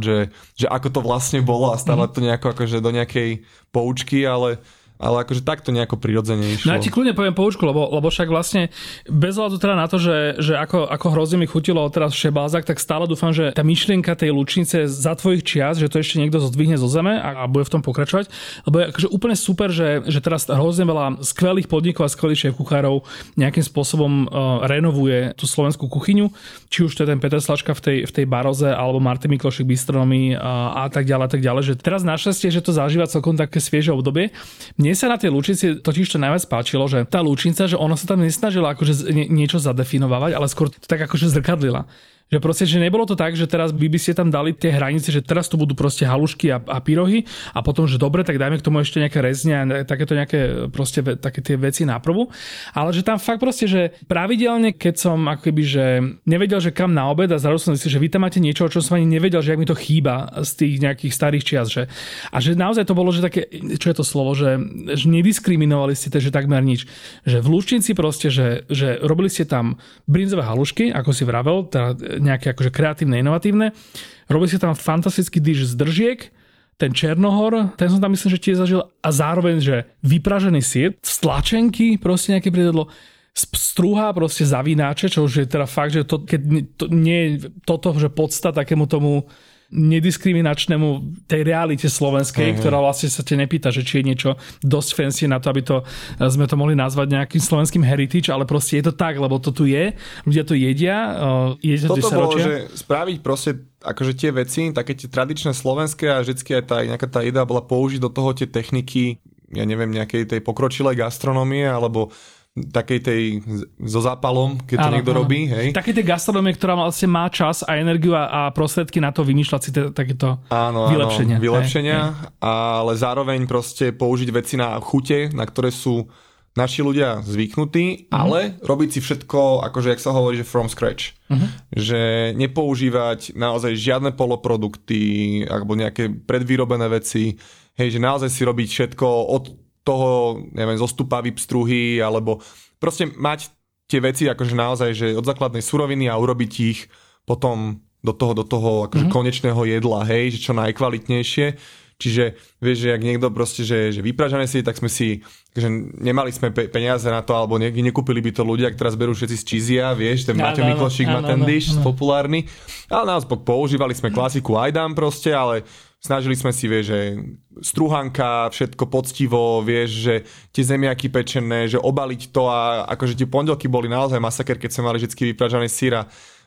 že ako to vlastne bolo a stále to nejako akože do nejakej poučky, ale akože takto nejako prirodzene išlo. No ja ti kľudne poviem poučku, lebo však vlastne bez hľadu teda na to, že ako hrozne mi chutilo teraz Chez Balzac, tak stále dúfam, že tá myšlienka tej Lúčnice za tvojich čias, že to ešte niekto zdvihne zo zeme a bude v tom pokračovať. Lebo je akože úplne super, že teraz hrozne veľa skvelých podnikov a skvelých šéfkuchárov nejakým spôsobom renovuje tú slovenskú kuchyňu. Či už to je ten Petr Sláčka v tej baroze, alebo Martin Miklošík bistronomii a tak ďalej, tak ďalej. Že teraz našťastie, že to zažíva celkom také svieže obdobie. Mne sa na tej Lúčnici totiž to najviac páčilo, že tá Lúčnica, že ona sa tam nesnažila akože niečo zadefinovať, ale skôr to tak akože zrkadlila. Že proste, že nebolo to tak, že teraz by ste tam dali tie hranice, že teraz tu budú proste halušky a pyrohy a potom, že dobre, tak dajme k tomu ešte nejaké rezne a takéto nejaké proste také tie veci na prvú. Ale že tam fakt proste, že pravidelne, keď som ako keby, že nevedel, že kam na obed a zrazu som zistil, že vy tam máte niečo, čo som ani nevedel, že jak mi to chýba z tých nejakých starých čias. Že, a že naozaj to bolo, že také, čo je to slovo, že nediskriminovali ste to, že takmer nič. Že v Lúčnici proste, že robili ste tam brinzové halušky, ako si vravel, teda nejaké akože kreatívne, inovatívne. Robili si tam fantastický diš z držiek, ten Černohor, ten som tam myslím, že tiež zažil a zároveň, že vypražený sied, stlačenky, proste nejaké priedlo, strúha, proste zavináče, čo už je teda fakt, že to, keď to, nie je toto, že podsta takému tomu nediskriminačnému tej realite slovenskej, ktorá vlastne sa te nepýta, že či je niečo dosť fancy na to, aby to sme to mohli nazvať nejakým slovenským heritage, ale proste je to tak, lebo to tu je, ľudia to jedia, jedia to 10 ročia. Toto bolo, že spraviť proste akože tie veci, také tie tradičné slovenské a vždycky aj tá, nejaká tá idea bola použiť do toho tie techniky, ja neviem, nejakej tej pokročilej gastronomie, alebo takej tej so zápalom, keď to niekto robí. Hej. Takej tej gastronomie, ktorá vlastne má čas a energiu a prostriedky na to vymýšľať si takéto vylepšenia. Áno, vylepšenia, hej. Ale zároveň proste použiť veci na chute, na ktoré sú naši ľudia zvyknutí, ale robiť si všetko, akože jak sa hovorí, že from scratch. Že nepoužívať naozaj žiadne poloprodukty alebo nejaké predvýrobené veci. Hej, že naozaj si robiť všetko od toho, neviem, zostupavy pstruhy, alebo proste mať tie veci akože naozaj, že od základnej suroviny a urobiť ich potom do toho akože konečného jedla, hej, že čo najkvalitnejšie. Čiže vieš, že ak niekto proste, že vypražané si, tak sme si, že nemali sme peniaze na to, alebo nekúpili by to ľudia, ak teraz berú všetci z čizia, vieš, ten Martin Miklošík má ten dish populárny. Ale naozaj používali sme klasiku ajdám proste, ale snažili sme si, vieš, že strúhanka, všetko poctivo, vieš, že tie zemiaky pečené, že obaliť to a akože tie pondelky boli naozaj masaker, keď sme mali vždycky vypražané syra.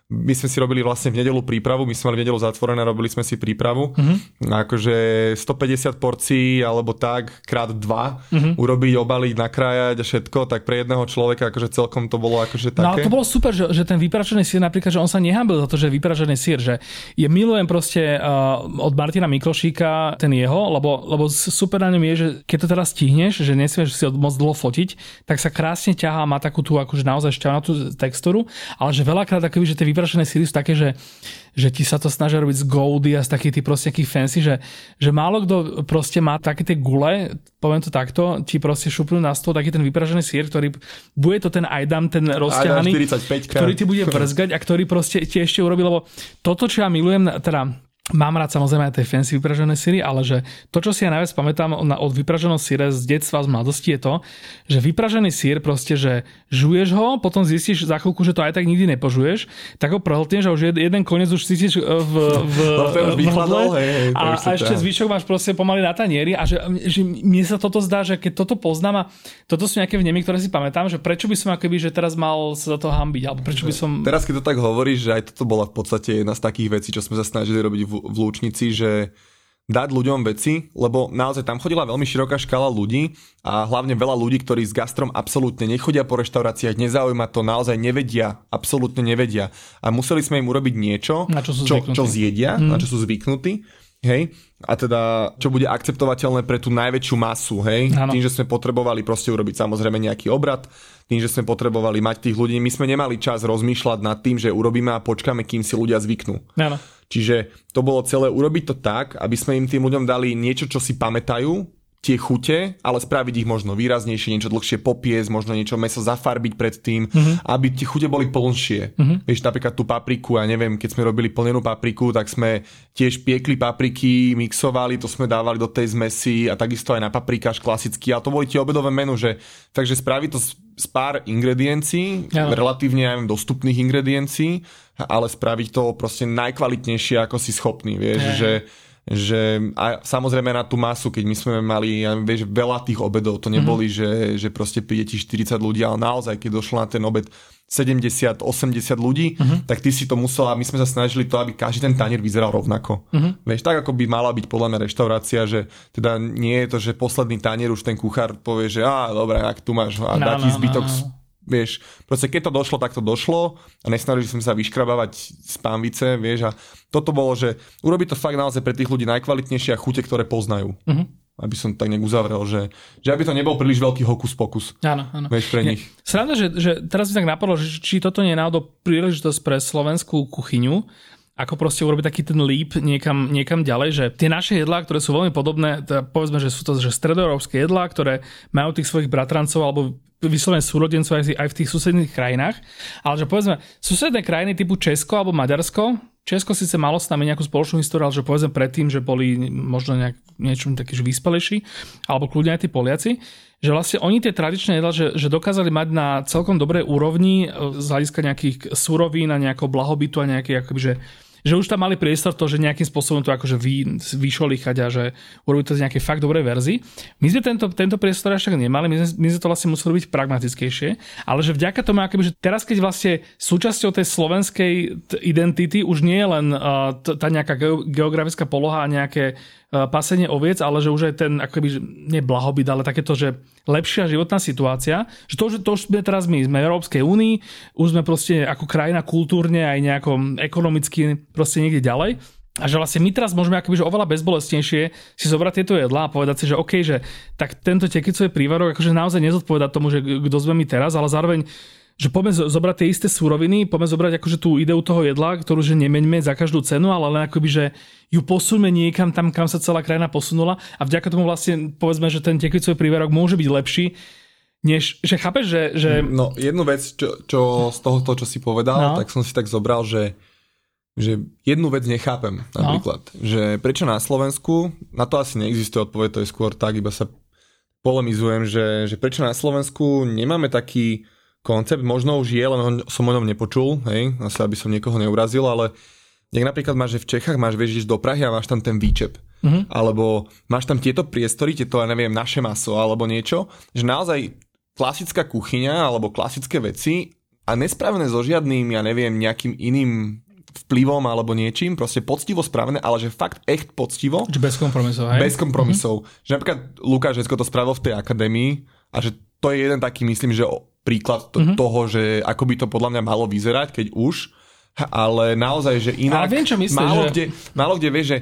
My sme si robili vlastne v nedelu prípravu, my sme mali v nedelu zatvorené, robili sme si prípravu. Akože 150 porcií alebo tak, krát 2 urobiť, obaliť, nakrájať a všetko, tak pre jedného človeka akože celkom to bolo akože také. No ale to bolo super, že ten vypražený sír napríklad, že on sa nehanbil za to, že je vypražený sír, že je milujem proste od Martina Miklošíka ten jeho, lebo super na ňom je, že keď to teraz stihneš, že nesmieš si moc dlho fotiť, tak sa krásne ťahá, má takú tú akože naozaj šťavnatú textúru, ale že veľakrát akoby, že vyprašené síry sú také, že ti sa to snažia robiť z goldy a z takých tých proste takých fancy, že málo kto proste má také tie gule, poviem to takto, ti proste šupnú na stôl taký ten vypražený sír, ktorý bude to ten ajdam, ten rozťahaný, ktorý ti bude vrzgať a ktorý proste ti ešte urobí, lebo toto, čo ja milujem, teda mám rád samozrejme aj tej fancy vypražené syry, ale že to, čo si ja najviac pamätám od vypraženého syra z detstva, z mladosti je to, že vypražený syr proste, že žuješ ho, potom zistíš za chvíľku, že to aj tak nikdy nepožuješ, tak ho prehltneš a už jeden koniec už cítiš v hladle a ešte zvyšok máš proste pomaly na tanieri a že mne sa toto zdá, že keď toto poznám a toto sú nejaké vnemy, ktoré si pamätám, že prečo by som akoby, že teraz mal sa za to hanbiť, alebo prečo by som... Teraz keď to tak hovoríš, že aj toto bola v podstate jedna z takých vecí, čo sme sa snažili robiť v Lúčnici, že dať ľuďom veci, lebo naozaj tam chodila veľmi široká škála ľudí a hlavne veľa ľudí, ktorí s gastrom absolútne nechodia po reštauráciách, nezaujíma to, naozaj nevedia, absolútne nevedia. A museli sme im urobiť niečo, čo zjedia, na čo sú zvyknutí, hej? A teda, čo bude akceptovateľné pre tú najväčšiu masu, hej? Ano. Tým, že sme potrebovali proste urobiť samozrejme nejaký obrad, tým, že sme potrebovali mať tých ľudí, my sme nemali čas rozmýšľať nad tým, že urobíme a počkáme, kým si ľudia zvyknú. Áno. Čiže to bolo celé urobiť to tak, aby sme im tým ľuďom dali niečo, čo si pamätajú, tie chute, ale spraviť ich možno výraznejšie, niečo dlhšie popiec, možno niečo mäso zafarbiť predtým, aby tie chute boli plnšie. Vieš, napríklad tú papriku, ja neviem, keď sme robili plnenú papriku, tak sme tiež piekli papriky, mixovali, to sme dávali do tej zmesi a takisto aj na paprikáš klasický, ale to boli tie obedové menu, že takže spraviť to z pár ingrediencií, relatívne aj dostupných ingrediencií, ale spraviť to proste najkvalitnejšie, ako si schopný, vieš, že a samozrejme na tú masu, keď my sme mali, ja vieš, veľa tých obedov, to neboli, že proste príde ti 40 ľudí, ale naozaj, keď došlo na ten obed 70-80 ľudí, tak ty si to musel, a my sme sa snažili to, aby každý ten tanier vyzeral rovnako. Vieš, tak ako by mala byť podľa mňa reštaurácia, že teda nie je to, že posledný tanier už ten kuchár povie, že á, dobré, ak tu máš a dá ti zbytok vieš, proste keď to došlo, tak to došlo a nesnažil som sa vyškrabávať z pánvice, vieš, a toto bolo, že urobiť to fakt naozaj pre tých ľudí najkvalitnejšie a chute, ktoré poznajú. Mm-hmm. Aby som tak nejak uzavrel, že aby to nebol príliš veľký hokus pokus. Áno, áno. Vieš, pre nich. Sranda, že teraz by tak napadlo, že či toto nie je náhodou príležitosť pre slovenskú kuchyňu, ako proste urobiť taký ten leap niekam ďalej, že tie naše jedlá, ktoré sú veľmi podobné, povedzme, že sú to že stredoeurópske jedlá, ktoré majú tých svojich bratrancov alebo vyslovene súrodencov aj v tých susedných krajinách, ale že povedzme, susedné krajiny typu Česko alebo Maďarsko, Česko síce malo s nami nejakú spoločnú históriu, ale že povedzme predtým, že boli možno niečo taký vyspelejší, alebo kľudne aj tí Poliaci, že vlastne oni tie tradičné jedlá, že dokázali mať na celkom dobrej úrovni z hľadiska nejakých surovín a nejakého blahobytu a nejaké akoby, že už tam mali priestor to, že nejakým spôsobom to akože vyšolichať a že urobiť to z nejakej fakt dobrej verzii. My sme tento priestor až tak nemali, my sme to vlastne museli robiť pragmatickejšie, ale že vďaka tomu, akoby, že teraz keď vlastne súčasťou tej slovenskej identity už nie je len tá nejaká geografická poloha a nejaké pasenie oviec, ale že už aj ten akoby nie blahobyt, ale takéto, že lepšia životná situácia, že to už sme teraz my v Európskej únii, už sme proste ako krajina kultúrne aj nejako ekonomicky proste niekde ďalej. A že vlastne my teraz môžeme akoby, že oveľa bezbolestnejšie si zobrať tieto jedlá a povedať si, že OK, že tak tento tekicový prívarok akože naozaj nezodpovedá tomu, že kto sme my teraz, ale zároveň že poďme zobrať tie isté suroviny, poďme zobrať akože tú ideu toho jedla, ktorú že nemeňme za každú cenu, ale len akoby, že ju posunme niekam tam, kam sa celá krajina posunula a vďaka tomu vlastne povedzme, že ten tekvicový príverok môže byť lepší, než, že chápeš, že... No jednu vec, čo z toho, čo si povedal, no. Tak som si tak zobral, že jednu vec nechápem napríklad, no. Že prečo na Slovensku, na to asi neexistuje odpoveď, to je skôr tak, iba sa polemizujem, že prečo na Slovensku nemáme taký koncept, možno už je, len som o ňom nepočul, hej, asi aby som niekoho neurazil, ale jak napríklad máš, že v Čechách máš, vieš, do Prahy a máš tam ten výčep. Mm-hmm. Alebo máš tam tieto priestory, tieto, ja neviem, naše maso alebo niečo, že naozaj klasická kuchyňa alebo klasické veci a nespravené so žiadnym, ja neviem, nejakým iným vplyvom alebo niečím, proste poctivo spravené, ale že fakt echt poctivo. Čiže bez kompromisov, hej? Bez kompromisov. Mm-hmm. Že napríklad Lukáš Hesko to spravil v tej akadémii a že to je jeden taký, myslím, že príklad toho, že ako by to podľa mňa malo vyzerať, keď už, ale naozaj, že inak... Ale viem, čo myslíš, Málo kde vieš, že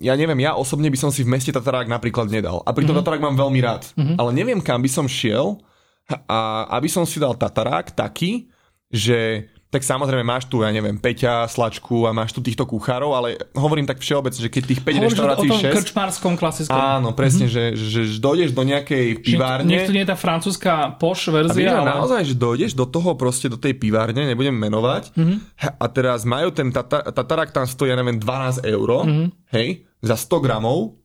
ja neviem, ja osobne by som si v meste Tatarák napríklad nedal. A pritom Tatarák mám veľmi rád. Ale neviem, kam by som šiel a aby som si dal Tatarák taký, že... Tak samozrejme máš tu, ja neviem, Peťa, Slačku a máš tu týchto kuchárov, ale hovorím tak všeobecne, že keď tých 5 reštaurácií 6... Hovoríš o tom krčmárskom klasickom. Áno, presne, že dojdeš do nejakej pivárne... Niekto nie je tá francúzska poš verzia, ale... Naozaj, že dojdeš do toho proste, do tej pivárne, nebudem menovať, a teraz majú ten tatarák, tam stojí, ja neviem, 12 €, hej, za 100 gramov,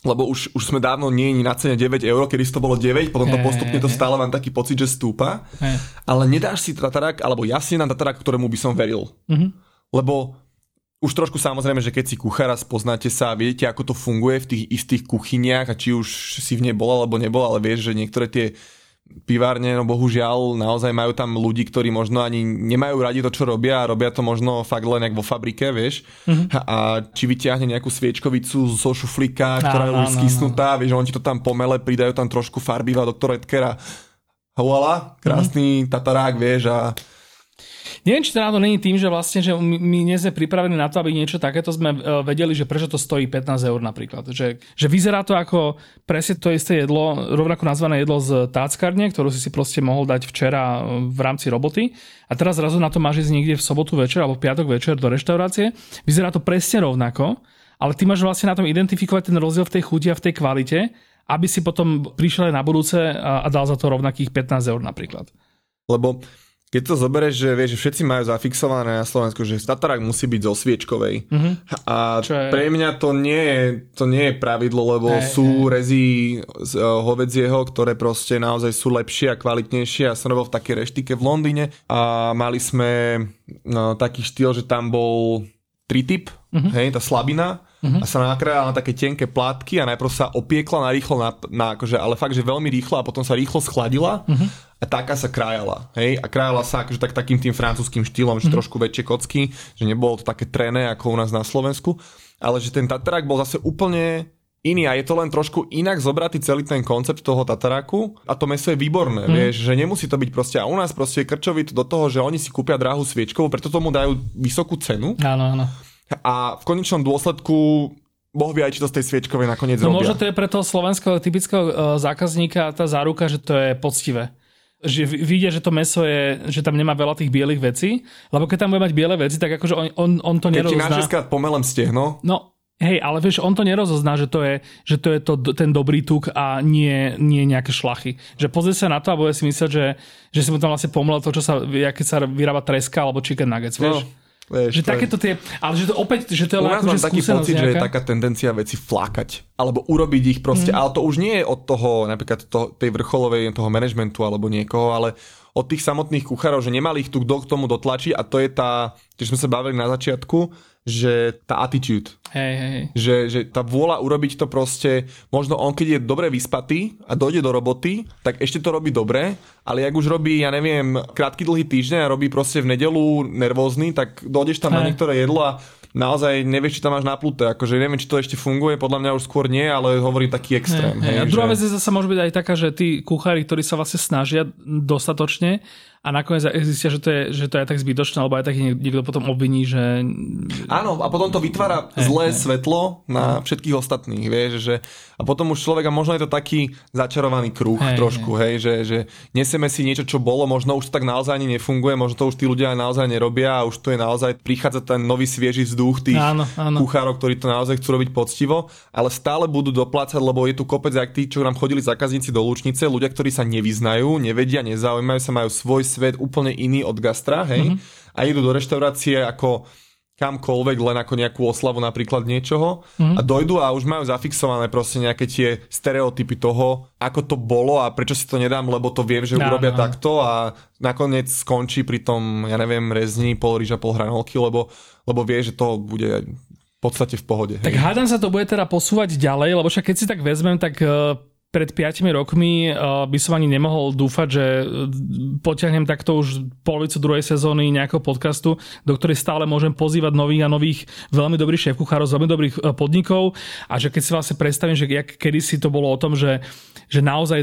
lebo už sme dávno nie na cene 9 €, kedy to bolo 9, potom to postupne to stále mám taký pocit, že stúpa. Ale nedáš si tatarák, alebo ja si nedám tatarák, ktorému by som veril. Lebo už trošku samozrejme, že keď si kuchára spoznáte sa a viete, ako to funguje v tých istých kuchyniach a či už si v nej bola, alebo nebola, ale vieš, že niektoré tie pivárne, no bohužiaľ, naozaj majú tam ľudí, ktorí možno ani nemajú radi to, čo robia a robia to možno fakt len nejak vo fabrike, vieš. A či vyťahne nejakú sviečkovicu zo šuflíka, ktorá je už skysnutá, vieš, oni ti to tam pomele, pridajú tam trošku farbiva do Redkera. Voilà, krásny tatarák, vieš, a... Neviem, či to náhodou není tým, že vlastne že my nie sme pripravení na to, aby niečo takéto sme vedeli, že prečo to stojí 15 € napríklad. Že vyzerá to ako presne to isté jedlo, rovnako nazvané jedlo z táckarne, ktorú si proste mohol dať včera v rámci roboty a teraz zrazu na to máš ísť niekde v sobotu večer alebo v piatok večer do reštaurácie. Vyzerá to presne rovnako, ale ty máš vlastne na tom identifikovať ten rozdiel v tej chuti a v tej kvalite, aby si potom prišiel aj na budúce a dal za to rovnakých 15 € napríklad. Lebo keď to zoberieš, že vieš, že všetci majú zafixované na Slovensku, že tatarák musí byť zo sviečkovej. A pre mňa to nie je pravidlo, lebo sú rezy z hovedzieho, ktoré proste naozaj sú lepšie a kvalitnejšie. Ja som robil v takej reštike v Londýne a mali sme taký štýl, že tam bol trityp, hej, tá slabina a sa nakrájala na také tenké plátky a najprv sa opiekla narýchlo, akože, ale fakt, že veľmi rýchlo a potom sa rýchlo schladila. A taká sa krájala, hej? A krájala sa akože tak takým tým francúzským štýlom, že trošku väčšie kocky, že nebolo to také trené ako u nás na Slovensku, ale že ten tatarák bol zase úplne iný a je to len trošku inak zobratý celý ten koncept toho tataráku a to mäso je výborné, vieš, že nemusí to byť proste a u nás proste je krčovito do toho, že oni si kúpia drahú sviečkovú, preto tomu dajú vysokú cenu. Áno, áno. A v konečnom dôsledku Boh vie aj, či to z tej sviečkovej nakoniec robia. No možno to je pre toho slovenského typického zákazníka tá záruka, že to je poctivé. Že vidia, že to mäso je, že tam nemá veľa tých bielých vecí, lebo keď tam bude mať biele veci, tak akože on to nerozozná. Keď ti na 6-krát pomelem stehno. No, hej, ale vieš, on to nerozozná, že to je ten dobrý tuk a nie nejaké šlachy. Že pozrie sa na to a bude si myslieť, že si mu tam vlastne pomlel to, keď sa vyrába treska alebo chicken nuggets, vieš. No. Vieš, že takéto tie, ale že to opäť, že to je akože skúsenosť nejaká. U nás mám taký pocit, že je taká tendencia veci flákať, alebo urobiť ich proste, ale to už nie je od toho, napríklad tej vrcholovej, toho manažmentu alebo niekoho, ale od tých samotných kuchárov, že nemali ich tu kto k tomu dotlačí a to je tá, keď sme sa bavili na začiatku, že tá attitude, hej. Že tá vôľa urobiť to proste, možno on keď je dobre vyspatý a dojde do roboty, tak ešte to robí dobre, ale jak už robí, ja neviem, krátky dlhý týždeň a robí proste v nedeľu nervózny, tak dojdeš tam na niektoré jedlo a naozaj nevieš, či tam máš napluté. Akože neviem, či to ešte funguje, podľa mňa už skôr nie, ale hovorím taký extrém. Hej, a druhá vec zase môže byť aj taká, že tí kuchári, ktorí sa vlastne snažia dostatočne a nakoniec zistia, že to je tak zbytočné, alebo aj tak niekto potom obviní, že... Áno, a potom to vytvára zlé svetlo na všetkých ostatných, vieš, že... A potom už človek, a možno je to taký začarovaný kruh trošku, hej, že nesieme si niečo, čo bolo, možno už to tak naozaj ani nefunguje, možno to už tí ľudia aj naozaj nerobia a už to je naozaj, prichádza ten nový svieži vzduch tých kuchárov, ktorí to naozaj chcú robiť poctivo, ale stále budú doplácať, lebo je tu kopec, jak tí, čo nám chodili zákazníci do Lúčnice, ľudia, ktorí sa nevyznajú, nevedia, nezaujímajú sa, majú svoj svet úplne iný od gastra, hej? Mm-hmm. A idú do reštaurácie ako kamkoľvek, len ako nejakú oslavu napríklad niečoho a dojdú a už majú zafixované proste nejaké tie stereotypy toho, ako to bolo a prečo si to nedám, lebo to viem, že urobia takto a nakoniec skončí pri tom, ja neviem, rezni, pol ryža, pol hranolky, lebo vie, že to bude... v podstate v pohode. Tak hádam sa to bude teda posúvať ďalej, lebo však keď si tak vezmem, tak pred 5 rokmi by som ani nemohol dúfať, že potiahnem takto už polovicu druhej sezóny nejakého podcastu, do ktorej stále môžem pozývať nových a nových veľmi dobrých šéfkuchárov z veľmi dobrých podnikov a že keď si vlastne predstavím, že kedysi to bolo o tom, že naozaj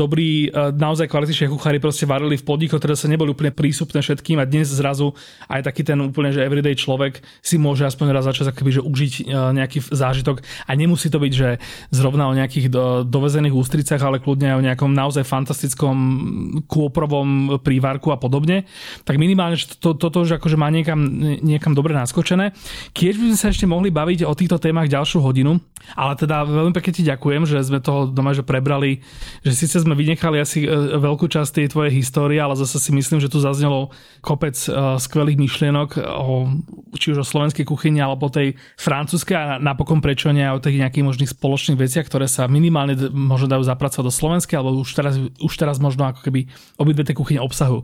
dobrý, naozaj kvalitní šéfkuchári proste varili v podnikoch, ktoré sa neboli úplne prístupné všetkým a dnes zrazu aj taký ten úplne, že everyday človek si môže aspoň raz za čas akoby, že užiť nejaký zážitok a nemusí to byť, že zrovna o nejakých dovezených ústricách, ale kľudne aj o nejakom naozaj fantastickom kôprovom prívarku a podobne, tak minimálne že toto už akože má niekam dobre naskočené. Keď by sme sa ešte mohli baviť o týchto témach ďalšiu hodinu, ale teda veľmi pekne ti ďakujem, že sme toho doma že prebrali, že síce sme vynechali asi veľkú časť tej tvojej histórie, ale zase si myslím, že tu zaznelo kopec skvelých myšlienok či už o slovenskej kuchyni alebo tej francúzskej a napokon prečo nie o tých nejakých možných spoločných veciach, ktoré sa minimálne možno dajú zapracovať do slovenskej, alebo už teraz možno ako keby obidve tie kuchyne obsahujú.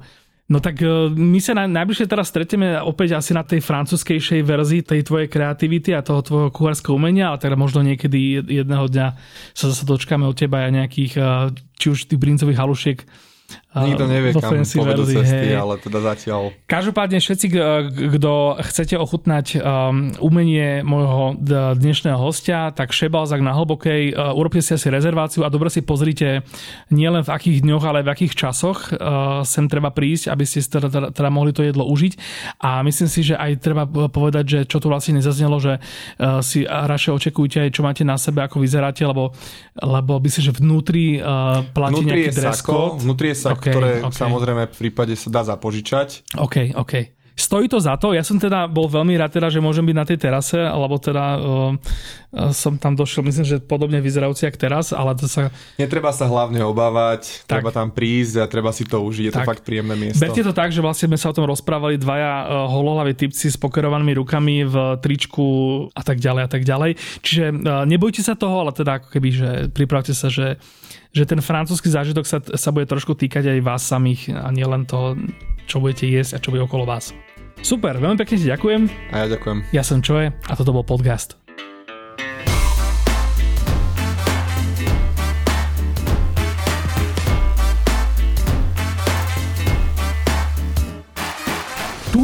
No tak my sa najbližšie teraz stretieme opäť asi na tej francúzskejšej verzii tej tvojej kreativity a toho tvojho kuchárskeho umenia, ale teda možno niekedy jedného dňa sa zase dočkáme od teba aj nejakých, či už tých brincových halušiek. Nikto nevie, kam povedú cesty, ale teda zatiaľ... Každopádne všetci, kto chcete ochutnať umenie môjho dnešného hostia, tak Chez Balzac na Hlbokej, urobte si asi rezerváciu a dobre si pozrite nielen v akých dňoch, ale v akých časoch sem treba prísť, aby ste teda mohli to jedlo užiť. A myslím si, že aj treba povedať, že čo tu vlastne nezaznelo, že si radšej očekujte aj, čo máte na sebe, ako vyzeráte, lebo myslím, že vnútri platí nejaký dress code. Vnútri je sa, okay, ktoré samozrejme v prípade sa dá zapožičať. OK. Stojí to za to? Ja som teda bol veľmi rád, že môžem byť na tej terase, alebo teda som tam došiel, myslím, že podobne vyzerajúci jak teraz, ale to sa... Netreba sa hlavne obávať, tak. Treba tam prísť a treba si to užiť, je tak. To fakt príjemné miesto. Berte to tak, že vlastne sme sa o tom rozprávali dvaja holohlaví typci s pokerovanými rukami v tričku a tak ďalej. Čiže nebojte sa toho, ale teda ako keby, že pripravte sa, že ten francúzsky zážitok sa bude trošku týkať aj vás samých a nielen toho, čo budete jesť a čo bude okolo vás. Super, veľmi pekne ti ďakujem. A ja ďakujem. Ja som Čoje a toto bol podcast.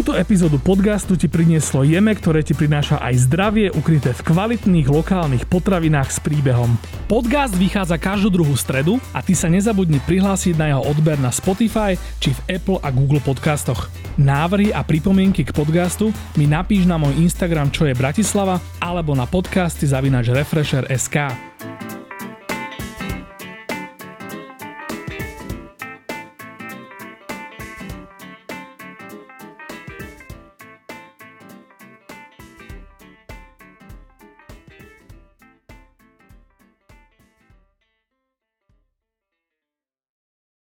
Túto epizódu podcastu ti prinieslo Jeme, ktoré ti prináša aj zdravie ukryté v kvalitných lokálnych potravinách s príbehom. Podcast vychádza každú druhú stredu a ty sa nezabudni prihlásiť na jeho odber na Spotify či v Apple a Google podcastoch. Návrhy a pripomienky k podcastu mi napíš na môj Instagram Čoje Bratislava alebo na podcasty @refresher.sk.